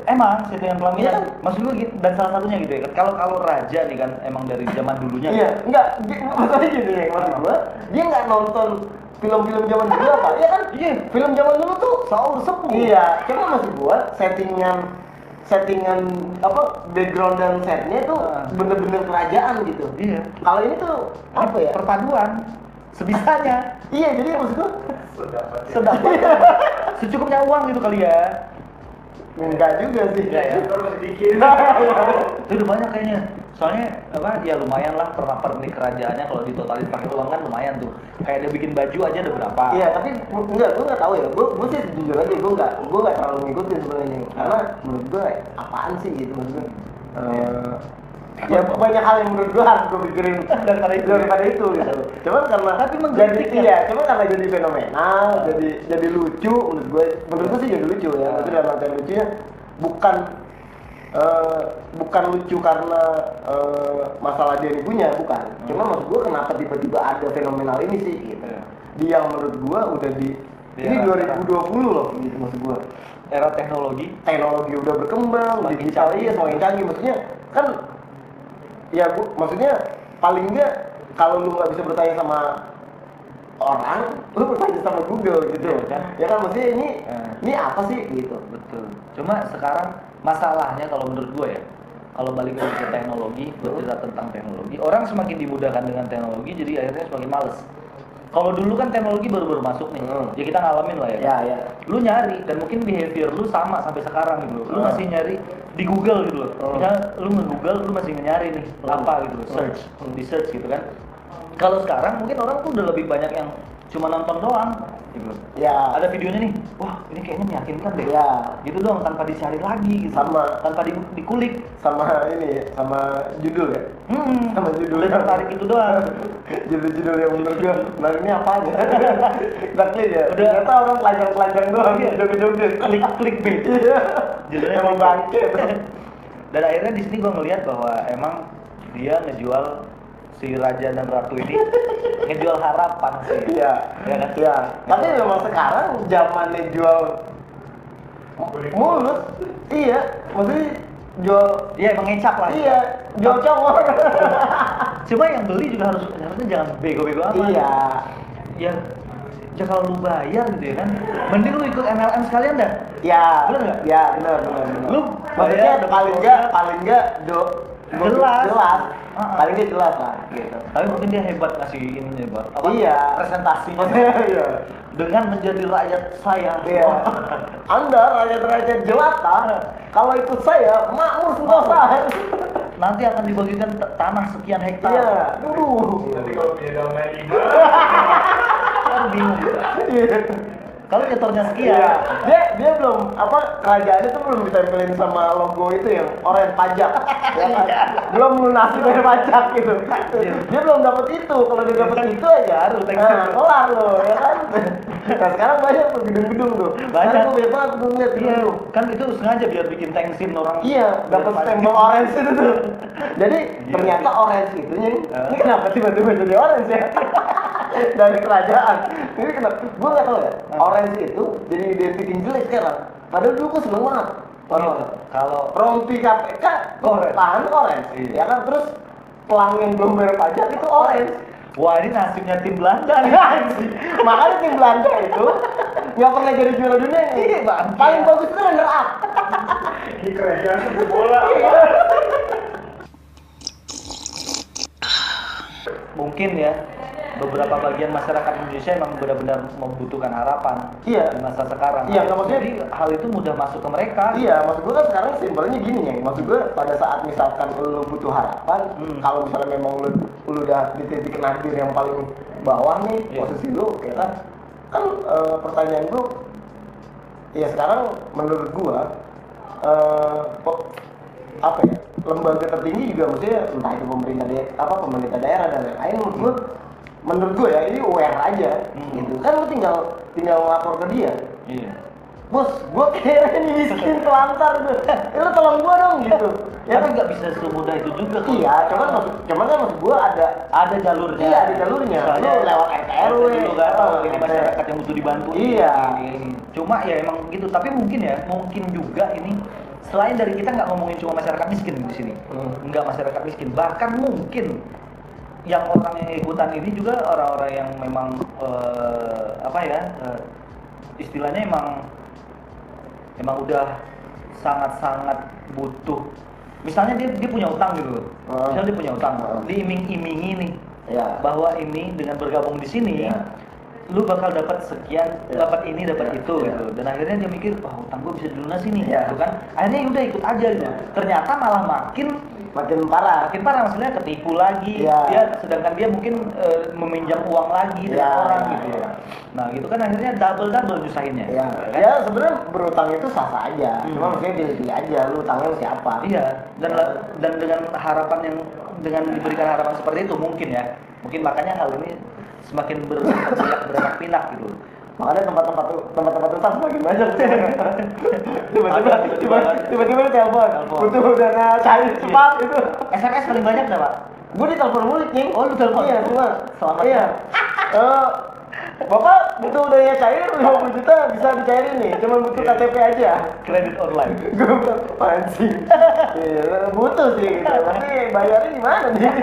Emang settingan pelaminan, yeah. Maksud gue gitu, dan salah satunya gitu ya. Kalau raja nih kan emang dari zaman dulunya. Iya, enggak. Maksudnya gitu ya, maksud gue dia nggak nonton film-film zaman dulu apa? Iya kan? Iya. Yeah. Film zaman dulu tuh selalu sepuh. Iya. Cuma maksud gue settingan apa background dan setnya tuh bener-bener kerajaan gitu. Iya. Yeah. Kalau ini tuh apa ya? Perpaduan. Sebisanya. Iya, jadi maksud gue sedapat. Secukupnya uang gitu kali ya. Enggak juga sih. Ya, terus sedikit. Itu udah banyak kayaknya. Soalnya ya lumayan lah pernik kerajaannya kalau ditotalin pakai uang kan lumayan tuh. Kayak dia bikin baju aja ada berapa. Iya, tapi gue enggak tahu ya. Gue sih jujur aja gue enggak terlalu ngikutin sebenarnya. Karena menurut gue apaan sih gitu maksudnya. Ya banyak hal yang menurut gue harus gue pikirin daripada itu gitu. Cuman karena tapi menjadi jadi fenomenal, jadi lucu menurut gue sih jadi lucu ya. Maksudnya dalam artian lucunya bukan lucu karena masalah dia punya bukan. Cuma maksud gue kenapa tiba-tiba ada fenomenal ini sih gitu. Dia yang menurut gue udah ini 2020 loh gitu maksud gue. Era teknologi udah berkembang, digital iya semakin canggih maksudnya kan. Ya bu, maksudnya paling nggak kalau lu nggak bisa bertanya sama orang, lu bertanya sama Google gitu kan? Ya kan maksudnya ini apa sih gitu? Betul. Cuma sekarang masalahnya kalau menurut gue ya, kalau balik lagi ke teknologi, bercerita tentang teknologi, orang semakin dimudahkan dengan teknologi, jadi akhirnya semakin males. Kalau dulu kan teknologi baru-baru masuk nih, ya kita ngalamin lah ya. Ya. Lu nyari dan mungkin behavior lu sama sampai sekarang gitu. Lu masih nyari di Google gitu loh. Misalnya lu nge-Google, lu masih nyari nih apa gitu, search gitu kan. Kalau sekarang mungkin orang tuh udah lebih banyak yang cuma nonton doang gitu. Ya. Ada videonya nih. Wah, ini kayaknya meyakinkan deh. Ya. Gitu doang tanpa dicari lagi gitu. Sama tanpa dikulik sama ini, sama judul ya. Sama judulnya tertarik itu doang. Judul-judul yang menurut gue, nah ini apa aja? Nakli ya. Udah kata orang telanjang-telanjang doang ya. Joget-joget, klik-klik bait. Iya. Judulnya emang bangke. Dan akhirnya di sini gue ngelihat bahwa emang dia ngejual si raja dan ratu ini ngejual harapan sih. Iya. Iya. Tapi memang sekarang zamannya jual mulus. Iya. Maksudnya jual dia mengecap lah. Iya, jual cowok. Cuma yang beli juga harusnya jangan bego-bego amat. Iya. Ya kalau lu bayar gitu ya kan, mending lu ikut MLM sekalian dah. Iya. Benar enggak? Iya, benar. Lu bayar paling enggak jelas. Paling dia jelas lah gitu. Tapi mungkin dia hebat ngasih ininya, Bang. Iya, presentasinya. Iya. Dengan menjadi rakyat saya. Iya. Anda rakyat-rakyat jelata, kalau ikut saya makmur sentosa. Nanti akan dibagikan tanah sekian hektar. Iya. Tapi kalau dia damai itu. Kan bingung. Iya. Kalau nyetornya sekian. Iya. Dia belum kerajaannya tuh belum ditempelin sama logo itu yang oren pajak. Ya, belum lunasi bayar pajak gitu. Dia belum dapat itu. Kalau dia dapat itu aja harus kelar loh ya kan. Nah, sekarang banyak tuh gedung-gedung tuh. Banyak tuh banget gedungnya gitu. Kan itu sengaja biar bikin tensin orang. Iya, dapat stempel orange itu tuh. Jadi ternyata orange itu nih. Ini kenapa tiba-tiba jadi orange ya? Dari kerajaan. Ini kenapa? Gue nggak tahu ya. Orange itu jadi identitas jelek sekarang. Padahal dulu gue seneng banget. Kalau rompi KPK, tahan orange. Ya kan terus pelang yang belum bayar pajak itu orange. Wah, ini nasibnya tim Belanda nih. Makanya tim Belanda itu nggak pernah jadi juara dunia. Iya, paling bagus itu runner up. Ini keren ya, bola. Mungkin ya, beberapa bagian masyarakat Indonesia emang benar-benar membutuhkan harapan di masa sekarang. Iya, maksudnya jadi hal itu mudah masuk ke mereka. Iya, maksud gue kan sekarang simpelnya gini ya. Maksud gue pada saat misalkan lo butuh harapan, kalau misalnya memang lo udah di titik nadir yang paling bawah nih, posisi lo, ya kan pertanyaan gue, ya sekarang menurut gue, apa ya, lembaga tertinggi juga maksudnya entah itu pemerintah pemerintah daerah dan lain-lain, menurut gue ya ini aware aja gitu kan, lu tinggal lapor ke dia. Iya. Bos, gue kayaknya miskin telantar tuh, lu tolong gue dong gitu. Ya kan nggak bisa semudah itu juga. Iya, cuman kan maksud gue ada jalurnya. Iya, ada jalurnya. Soalnya lewat NKRI juga atau ini masyarakat yang butuh dibantu. Iya. Cuma ya emang gitu, tapi mungkin juga ini selain dari kita nggak ngomongin cuma masyarakat miskin di sini, nggak masyarakat miskin, bahkan mungkin yang orang yang ikutan ini juga orang-orang yang memang istilahnya emang udah sangat-sangat butuh. Misalnya dia punya utang gitu loh. Misalnya dia punya utang, diiming-imingi nih bahwa ini dengan bergabung di sini lu bakal dapat sekian, dapat ini, dapat itu gitu. Dan akhirnya dia mikir, wah utang gue bisa dilunasi nih gitu kan. Akhirnya udah ikut aja gitu. Ternyata malah makin parah. Makin parah maksudnya ketipu lagi. Dia sedangkan dia mungkin meminjam uang lagi dari orang gitu. Nah, gitu kan akhirnya double nyusahinnya. Iya. Kan? Ya sebenarnya berutang itu sah-sah aja. Cuma maksudnya diri aja lu utangnya siapa. Iya. Dan dengan diberikan harapan seperti itu mungkin ya. Mungkin makanya hal ini semakin beranak-pinak gitu. Makanya tempat-tempat utang semakin banyak. Tiba-tiba telepon. Butuh dana cari cepat itu. SMS paling banyak dah, Pak. Gue ditelepon mulu, Cing. Oh, lu telepon. Iya, cuma selamat. Iya. Bapak butuh dana cair 50 juta bisa dicairin nih. Cuma butuh KTP aja. Kredit online. Gue pancing. Iya, butuh sih gitu. Tapi bayarnya di mana nih?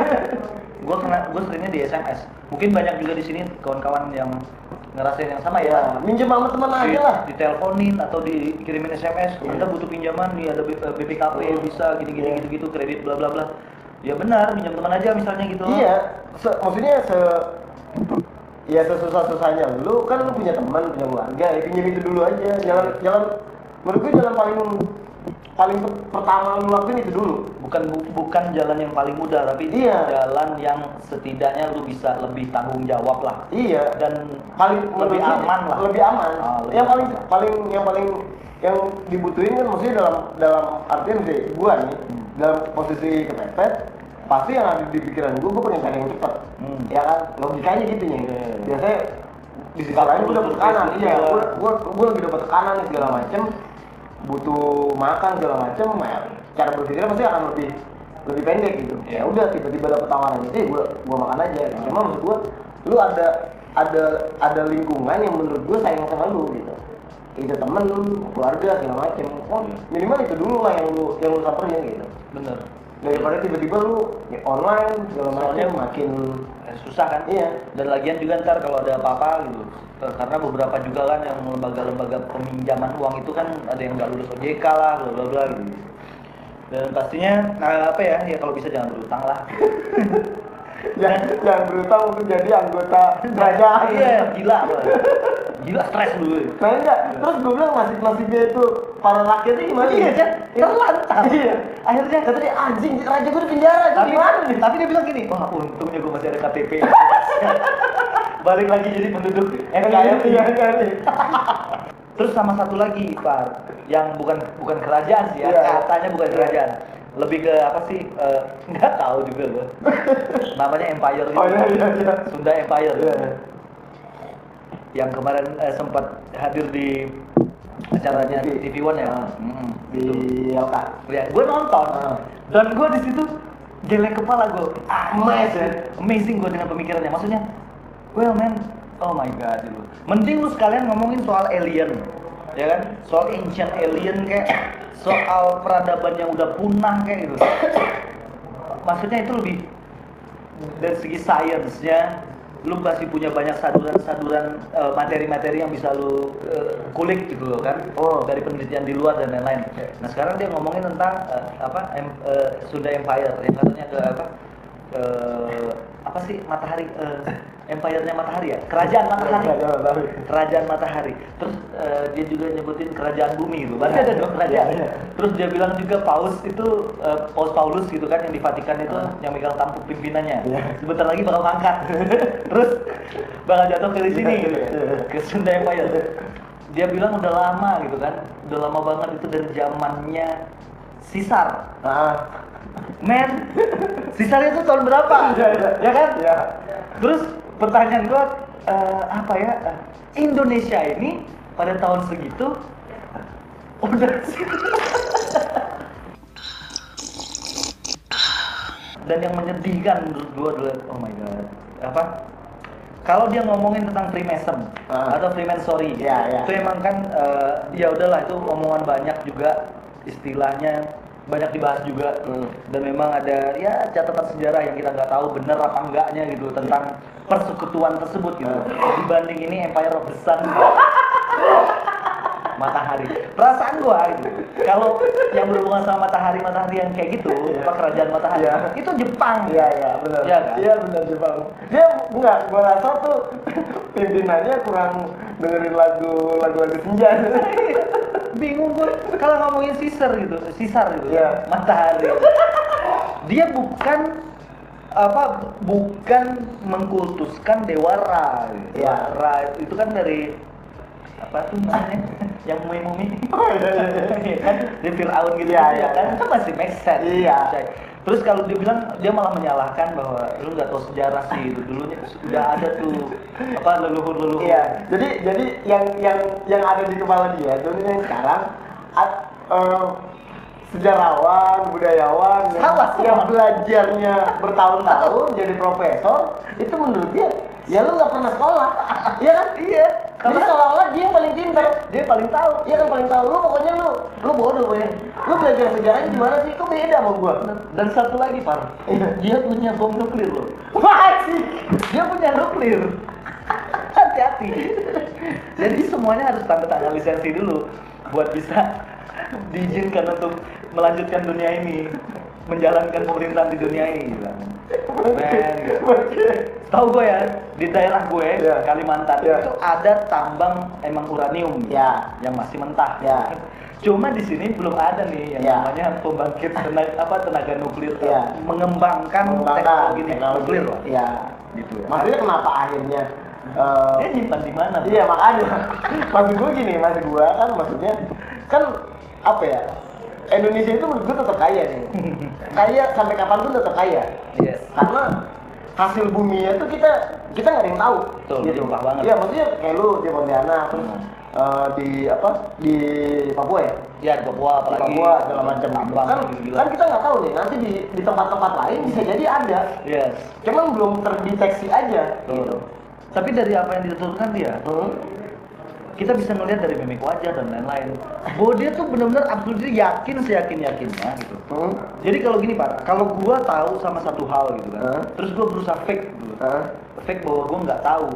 Gue seringnya di SMS. Mungkin banyak juga di sini kawan-kawan yang ngerasain yang sama ya. Minjem sama teman aja lah. Diteleponin atau dikirimin SMS. Anda butuh pinjaman nih, ada BPKP bisa gini-gini gitu, kredit bla bla bla. Ya benar, minjem teman aja misalnya gitu. Iya. Maksudnya sesusah-susahnya lu kan lu punya teman, punya keluarga, ya pinjam itu dulu aja. Jangan menurut gue jalan paling pertama lu lakuin itu dulu. Bukan jalan yang paling mudah, tapi jalan yang setidaknya lu bisa lebih tanggung jawab lah. Iya. Dan paling lebih aman lah. Lebih aman. Yang dibutuhin kan maksudnya dalam artian sih gua nih dalam posisi kepepet, pasti yang ada di pikiran gua pengen cari yang cepat. Ya kan logikanya gitu nih. Biasanya di sisi lain gua dapat tekanan. Iya. Gua lagi dapat tekanan segala macem. Butuh makan segala macam, cara berpikirnya pasti akan lebih pendek gitu. Ya udah tiba-tiba dapat tawaran itu, gue makan aja. Cuma maksud gue, lu ada lingkungan yang menurut gue sayang sama lu gitu. Itu temen lu, keluarga segala macam. Oh minimal itu dulu lah yang lu samperin gitu. Bener. Daripada tiba-tiba lu online segala macam makin susah kan. Iya. Dan lagian juga ntar kalau ada apa-apa gitu. Karena beberapa juga kan yang lembaga-lembaga peminjaman uang itu kan ada yang nggak lulus OJK lah, bla bla bla gitu. Dan pastinya ya kalau bisa jangan berutang lah. Jangan berutang untuk jadi anggota kerajaan. Iya, gila stres dulu. Terus gue bilang nasibnya itu para rakyatnya gimana? Iya, terlantar. Iya. Akhirnya katanya anjing raja gue di penjara. Tapi dia bilang gini, wah untungnya gue masih ada KTP. Balik lagi jadi penduduk NKRI. Terus sama satu lagi Pak, yang bukan kerajaan sih ya, katanya bukan kerajaan. Lebih ke apa sih? Nggak tahu juga gue. Namanya Empire gitu. Sunda Empire. Yang kemarin sempat hadir di acaranya TV One ya. Di LK. Ya, gue nonton. Dan gue di situ geleng kepala gue. Amazing gue dengan pemikirannya. Maksudnya, well man, oh my god dulu. Mending lu sekalian ngomongin soal alien, ya kan? Soal ancient alien kayak, soal peradaban yang udah punah kayak gitu. Maksudnya itu lebih dari segi sainsnya lu pasti punya banyak saduran-saduran materi-materi yang bisa lu kulik gitu loh kan, dari penelitian di luar dan lain-lain. Nah sekarang dia ngomongin tentang Sunda Empire yang katanya ke apa sih matahari, Empire-nya matahari ya, kerajaan matahari. Terus dia juga nyebutin kerajaan bumi gitu, berarti ada dua kerajaan. Terus dia bilang juga paus itu paus Paulus gitu kan yang di Vatikan itu yang megang tampuk pimpinannya. Sebentar lagi bakal ngangkat, terus bakal jatuh ke sini gitu, ke Sunda Empire. Dia bilang udah lama gitu kan, udah lama banget itu dari zamannya Caesar. Men, Caesar itu tahun berapa? Ya kan? Terus pertanyaan gua Indonesia ini pada tahun segitu udah dan yang menyedihkan menurut gua adalah oh my god kalau dia ngomongin tentang Freemason atau Freemansori itu emang kan ya udahlah itu omongan banyak juga, istilahnya banyak dibahas juga dan memang ada ya catatan sejarah yang kita nggak tahu bener apa enggaknya gitu tentang persekutuan tersebut gitu. Dibanding ini Empire of the Sun matahari, perasaan gua gitu kalau yang berhubungan sama matahari yang kayak gitu apa kerajaan matahari itu Jepang benar benar Jepang. Dia enggak, gua rasa tuh pimpinannya kurang dengerin lagu senja. Bingung gue kalau ngomongin Caesar gitu matahari. Dia bukan mengkultuskan dewa Ra gitu. Ra itu kan dari apa tuh namanya yang mumi-mumi kan dari Fir'aun gitu kan itu masih make sense. Terus kalau dibilang dia malah menyalahkan bahwa lu nggak tahu sejarah sih, dulunya sudah ada tuh leluhur. Iya. Jadi yang ada di kepala dia tuh yang sekarang sejarawan, budayawan yang belajarnya bertahun-tahun jadi profesor itu menurut dia ya lu nggak pernah sekolah. Iya kan? Iya. Karena seolah-olah dia yang paling pintar, dia paling tahu. Iya kan, paling tahu. Lu pokoknya lu bodoh banget. Lu belajar sejarahnya gimana sih? Kok beda sama gua? Dan satu lagi, Pak. Dia punya bom nuklir loh. Wah, sih. Dia punya nuklir. Hati-hati. Jadi semuanya harus tanda tangan lisensi dulu buat bisa diizinkan untuk melanjutkan dunia ini, menjalankan pemerintahan di dunia ini. Tahu gue ya, di daerah gue Kalimantan itu ada tambang emang uranium yang masih mentah. Cuma di sini belum ada nih yang namanya pembangkit tenaga nuklir, mengembangkan teknologi nuklir loh. Gitu. Maksudnya kenapa akhirnya dia nyimpan di mana? Iya makanya. Maksud gue kan apa ya? Indonesia itu menurut gue tetap kaya nih. Kaya sampai kapan pun tetap kaya. Yes. Karena hasil buminya tuh kita nggak ada yang tahu. Betul, gitu. Limpah banget. Iya, maksudnya kayak lu di Pontianak, terus di Papua ya? Iya, di Papua apalagi. Papua segala macam tambang. Kan kita nggak tahu nih, nanti di tempat-tempat lain bisa jadi ada. Yes. Cuman belum terdeteksi aja. Gitu. Tapi dari apa yang dituturkan dia? Kita bisa ngelihat dari mimik wajah dan lain-lain bahwa dia tuh benar-benar absolutely yakin seyakin-yakinnya gitu. Jadi kalau gini Pak, kalau gua tahu sama satu hal gitu kan, terus gua berusaha fake gitu, fake bahwa gua nggak tahu,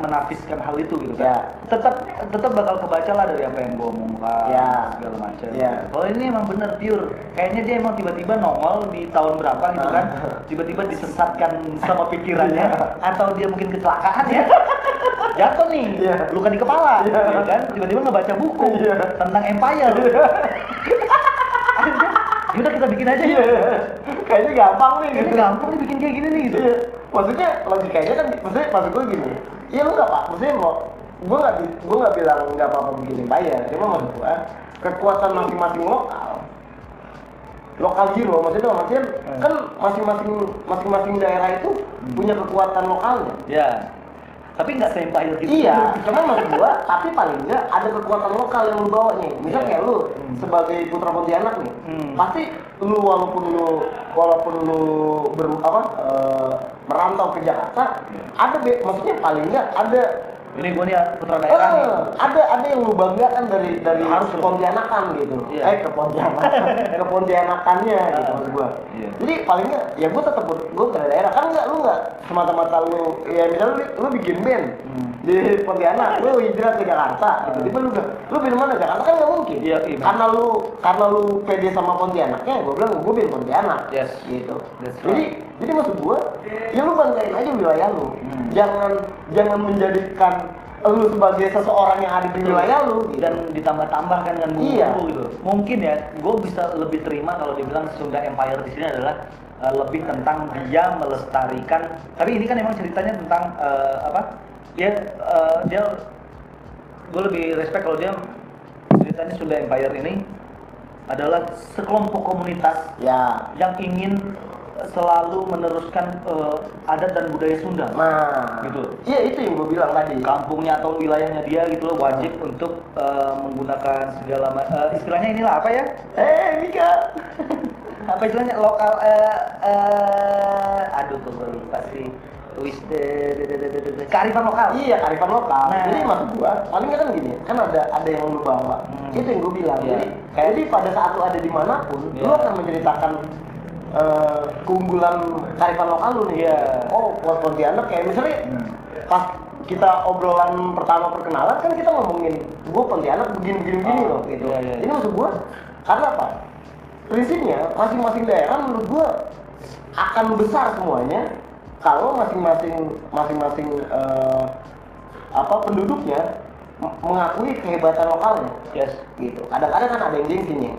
menafiskan hal itu gitu kan, tetap bakal kebaca lah dari apa yang gua omongkan, segala macam. Kalau ini emang bener pure, kayaknya dia emang tiba-tiba nongol di tahun berapa gitu kan, tiba-tiba disesatkan sama pikirannya, atau dia mungkin kecelakaan ya. Jatuh nih, luka di kepala, kan? Tiba-tiba ngebaca buku tentang empire. Yaudah kita bikin aja ya. Kayaknya gampang nih. Kayaknya gampang nih bikin kayak gini nih. Gitu. Maksudnya logikanya kan, maksud gue gini. Iya lu nggak pak, maksudnya gue nggak bilang nggak apa-apa bikin empire. Cuma maksud gue kekuatan masing-masing lokal hero maksudnya kan masing-masing daerah itu punya kekuatan lokalnya. Tapi nggak seimpire gitu. Iya, cuma maksud gua, tapi paling nggak ada kekuatan lokal yang lu bawa nih. Misal kayak lu sebagai putra Pontianak nih, pasti lu walaupun lu merantau ke Jakarta, ada maksudnya paling nggak ada Ini gue nih putra daerah nih. Ada yang lu banggakan dari Pontianakan gitu. Iya. Ke Pontianakannya gitu maksud gue. Iya. Jadi palingnya ya gue tetap gue putra daerah kan, enggak lu enggak semata-mata lu ya misalnya lu bikin band di Pontianak, lu hijrah ke Jakarta gitu. Tiba lu band mana Jakarta kan enggak mungkin. Iya, iya. Karena lu pede sama Pontianaknya, gue bilang gue band Pontianak. Yes. Gitu. That's right. Jadi maksud gue, ya lu banggain aja wilayah lu. Jangan menjadikan lu sebagai seseorang yang ada di wilayah lu gitu. Dan ditambah-tambahkan dengan bumbu-bumbu gitu. Mungkin ya, gue bisa lebih terima kalau dibilang Sunda Empire di sini adalah lebih tentang dia melestarikan. Tapi ini kan emang ceritanya tentang gue lebih respect kalau dia ceritanya Sunda Empire ini adalah sekelompok komunitas yang ingin selalu meneruskan adat dan budaya Sunda. Nah, gitu. Iya, itu yang gue bilang tadi. Kampungnya atau wilayahnya dia gitu loh, wajib untuk menggunakan segala istilahnya inilah apa ya? Mika. Apa istilahnya lokal aduh tuh baru pasti kearifan lokal. Iya, kearifan lokal. Nah, jadi maksud gua palingnya kan gini, kan ada yang lu bawa. Itu yang gue bilang. Iya. Jadi pada saat lu ada di manapun, lu akan menceritakan keunggulan kearifan lokal lu nih. Yeah. Oh, buat Pontianak kayak misalnya pas kita obrolan pertama perkenalan kan kita ngomongin gua Pontianak begini loh gitu. Yeah. Ini maksud gua karena apa? Prinsipnya masing-masing daerah menurut gua akan besar semuanya kalau masing-masing penduduknya mengakui kehebatan lokalnya. Yes. Gitu. Kadang-kadang kan ada yang gengsinya.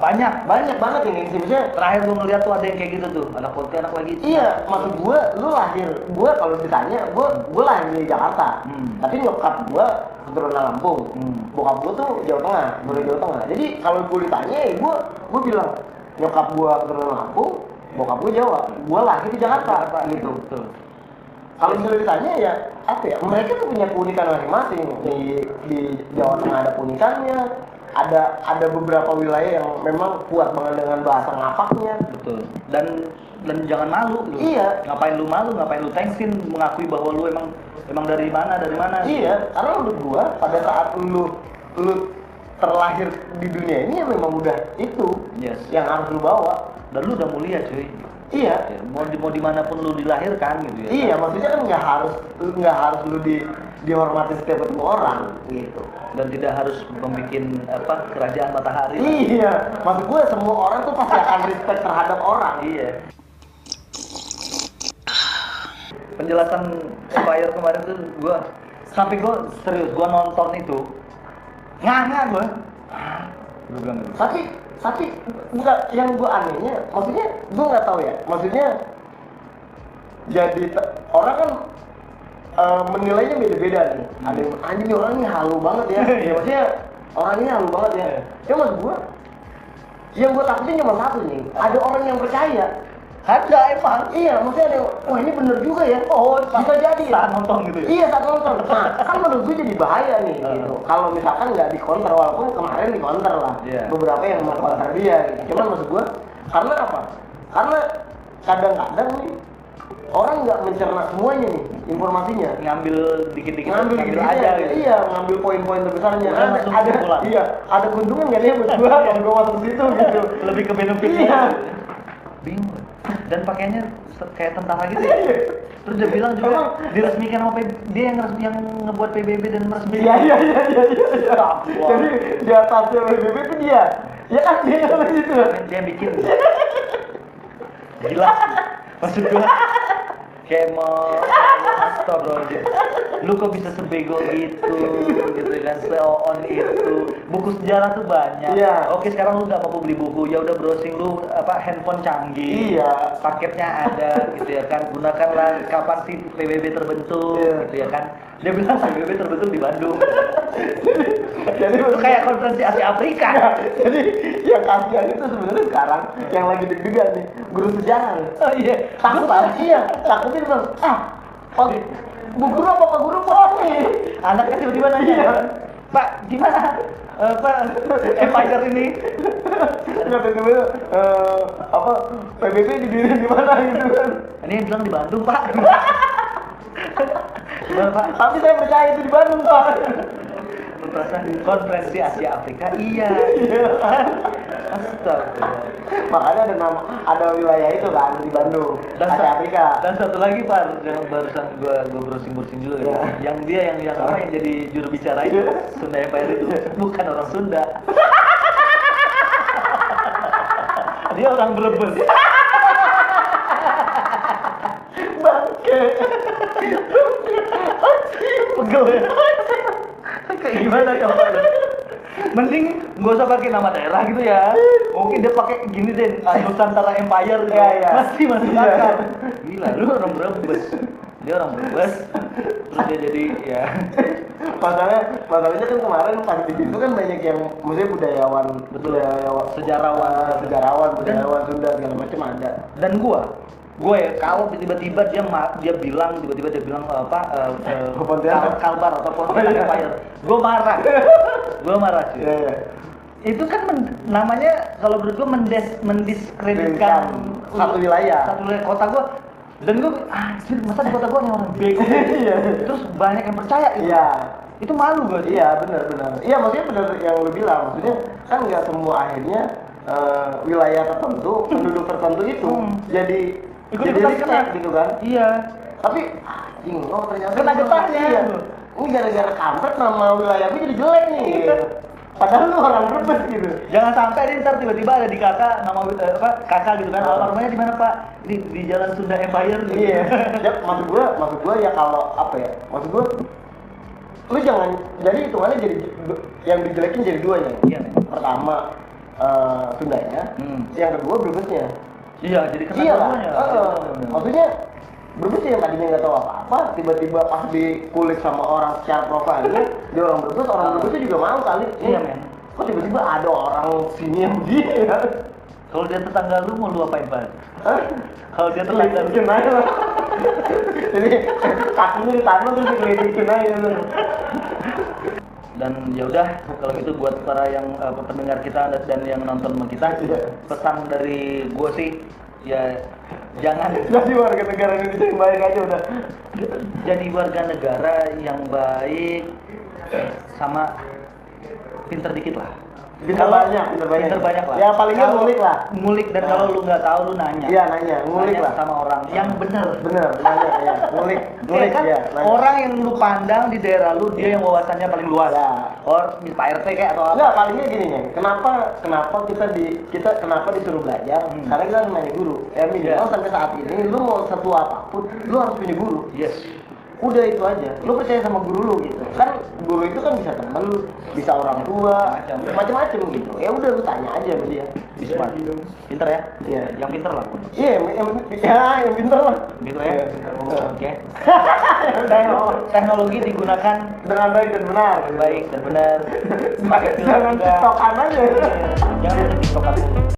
Banyak banget yang gengsi. Misalnya terakhir gue ngeliat tuh ada yang kayak gitu tuh, anak Pontianak lagi. Iya, maksud gue, gue kalau ditanya, gue lahir di Jakarta. Tapi nyokap gue keturunan Lampung. Bokap gue tuh Jawa Tengah, Jawa Tengah. Jadi kalau gue ditanya, gue bilang nyokap gue keturunan Lampung, bokap gue Jawa. Gue lahir di Jakarta gitu. Kalau misalnya ditanya ya apa ya, mereka tuh punya keunikan masing-masing. Di Jawa Tengah ada keunikannya, ada beberapa wilayah yang memang kuat banget dengan bahasa ngapaknya. Betul. Dan jangan malu lu. Iya. Ngapain lu tensin mengakui bahwa lu emang dari mana. Iya, karena menurut gua pada saat lu terlahir di dunia ini ya memang udah itu. Yes. Yang harus lu bawa dan lu udah mulia cuy. Iya. Mau dimanapun lu dilahirkan gitu ya. Iya, kan? Maksudnya kan nggak harus lu dihormati setiap orang gitu. Dan tidak harus membuat kerajaan matahari. Iya. Kan? Maksud gue semua orang tuh pasti akan respect terhadap orang. Iya. Penjelasan Empire kemarin tuh gue sampai gue serius gue nonton itu nganga gue. Gue bilang gitu. Tapi bukan yang gue anehnya, maksudnya gue nggak tahu ya, maksudnya jadi orang kan menilainya beda-beda nih. Ada yang anjing orang ini halu banget ya, maksudnya orang ini halu banget ya. Cuma gue, yang gue takutin cuma satu nih, ada orang yang percaya. Ada emang, iya, maksudnya ada yang, wah ini bener juga ya, oh bisa jadi ya. Saat nonton gitu ya? Iya, saat nonton. Nah, kan menurut gue jadi bahaya nih gitu. Kalau misalkan nggak dikonter, walaupun kemarin dikonter lah. Yeah. Beberapa yang mengkonter dia gitu. Cuman maksud gue, karena apa? Karena kadang-kadang nih, orang nggak mencerna semuanya nih informasinya. Ngambil dikit-dikit aja gitu. Iya, ngambil poin-poin terbesarnya. Ada keuntungan nggak nih buat gue kalau gue masuk situ gitu. Lebih ke benefitnya. Iya. Bingung. Dan pakaiannya kayak tentara gitu ya. Terus dia bilang juga diresmikan sama dia yang ngebuat PBB dan meresmikan. Iya. Jadi di atasnya PBB itu dia. Ya kan dia namanya gitu. Dia bikin. Gila. Maksud gua kayak mau astagfirullah. Lu kok bisa sebego gitu kan, seoon itu. Buku sejarah tuh banyak. Yeah. Oke, sekarang lu nggak mampu beli buku, ya udah browsing lu handphone canggih. Yeah. Paketnya ada gitu ya kan. Gunakanlah kapan sih PBB terbentuk gitu ya kan. Dia bilang PBB terbentuk di Bandung. Jadi itu kayak konferensi Asia Afrika. Ya, jadi yang kasihan itu sebenarnya sekarang yang lagi deg-degan nih guru sejarah. Oh iya. Takutnya bilang Bu guru apa Pak Guru kok nih? Anaknya tiba-tiba nanya, Pak gimana? Pak Empire ini? Nggak tiba-tiba PBB didirikan di mana gitu kan? Ini yang bilang di Bandung Pak. Tapi saya percaya itu di Bandung, Pak. Konferensi Asia Afrika, iya. Astaga. Makanya ada nama, ada wilayah itu kan di Bandung, dan Asia Afrika. Dan satu lagi Pak, yang barusan gue browsing dulu ya. Yang dia yang apa yang jadi juru bicara itu Sunda Empire itu bukan orang Sunda. Dia orang Brebes. Bangke. Pegel. Kayak gimana ya Pak? Mending gak usah pakai nama daerah gitu ya. Mungkin dia pakai gini deh, Nusantara Empire gitu. Ya. Masih akal. Gila, lu orang Brebes. Dia orang Brebes. Terus dia jadi ya. Masalahnya kan kemarin pas di situ kan banyak yang maksudnya budayawan, sejarawan Sunda segala macam ada. Dan gue ya kalau tiba-tiba dia bilang Kalbar atau Pontianak Empire, gue marah sih. Yeah. Itu kan namanya kalau menurut gue mendiskreditkan satu wilayah kota gue. Dan gue masa di kota gue yang orang bego terus banyak yang percaya itu. Yeah. Itu malu gue. Iya benar. Iya maksudnya benar yang lu bilang, maksudnya kan nggak semua akhirnya wilayah tertentu penduduk tertentu itu jadi dikena gitu kan? Iya. Tapi ternyata kena getahnya. Iya. Ini gara-gara kampret nama wilayah gue jadi jelek nih. Gitu. Padahal lu orang Brebes gitu. Jangan sampai nih ntar tiba-tiba ada di kakak nama kakak gitu kan. Rumahnya di mana Pak? Di Jalan Sunda Empire gitu. Iya. Ya, maksud gue ya kalau apa ya? Maksud gue lu jangan jadi hitungannya jadi yang dijelekin jadi duanya. Iya. Pertama Sundanya, yang kedua Brebesnya. Iya, jadi kena semuanya. Maksudnya Brebes yang tadinya nggak tahu apa-apa, tiba-tiba pas dikulik sama orang secara profilnya, dia orang Brebes juga mau kali. Iya men. Kok tiba-tiba ada orang sini yang begini? Kalau dia tetangga lu mau lu apain Pak? Kalau dia tetangga lu gimana? Jadi kakinya ditaruh terus dikelitikin aja. Dan ya udah kalau gitu buat para yang pendengar kita dan yang nonton kita, pesan dari gue sih ya jadi warga negara Indonesia yang baik aja udah. Jadi warga negara yang baik sama pinter dikit lah. Pinter banyak lah. Yang palingnya ngulik lah. Ngulik dan kalau lu nggak tahu lu nanya. Iya nanya, ngulik lah sama orang. Yang benar. Nanya ya. Ngulik ya. Kan? Ya nanya. Orang yang lu pandang di daerah lu dia yang wawasannya paling luas. Ya. Pak RT kayak atau apa? Nggak, palingnya gini nih. Kenapa kita disuruh belajar? Karena kita punya guru. Minimal sampai saat ini lu mau satu apapun lu harus punya guru. Yes. Udah itu aja, lu percaya sama guru lu gitu kan. Guru itu kan bisa temen, bisa orang tua, macam-macam gitu. Ya udah lu tanya aja sama dia. Bismillah, pinter ya? Iya, yang pinter lah. Iya, yang pinter lah gitu ya. Oke. Teknologi digunakan dengan baik dan benar. Jangan tiktokan aja. Jangan tiktokan.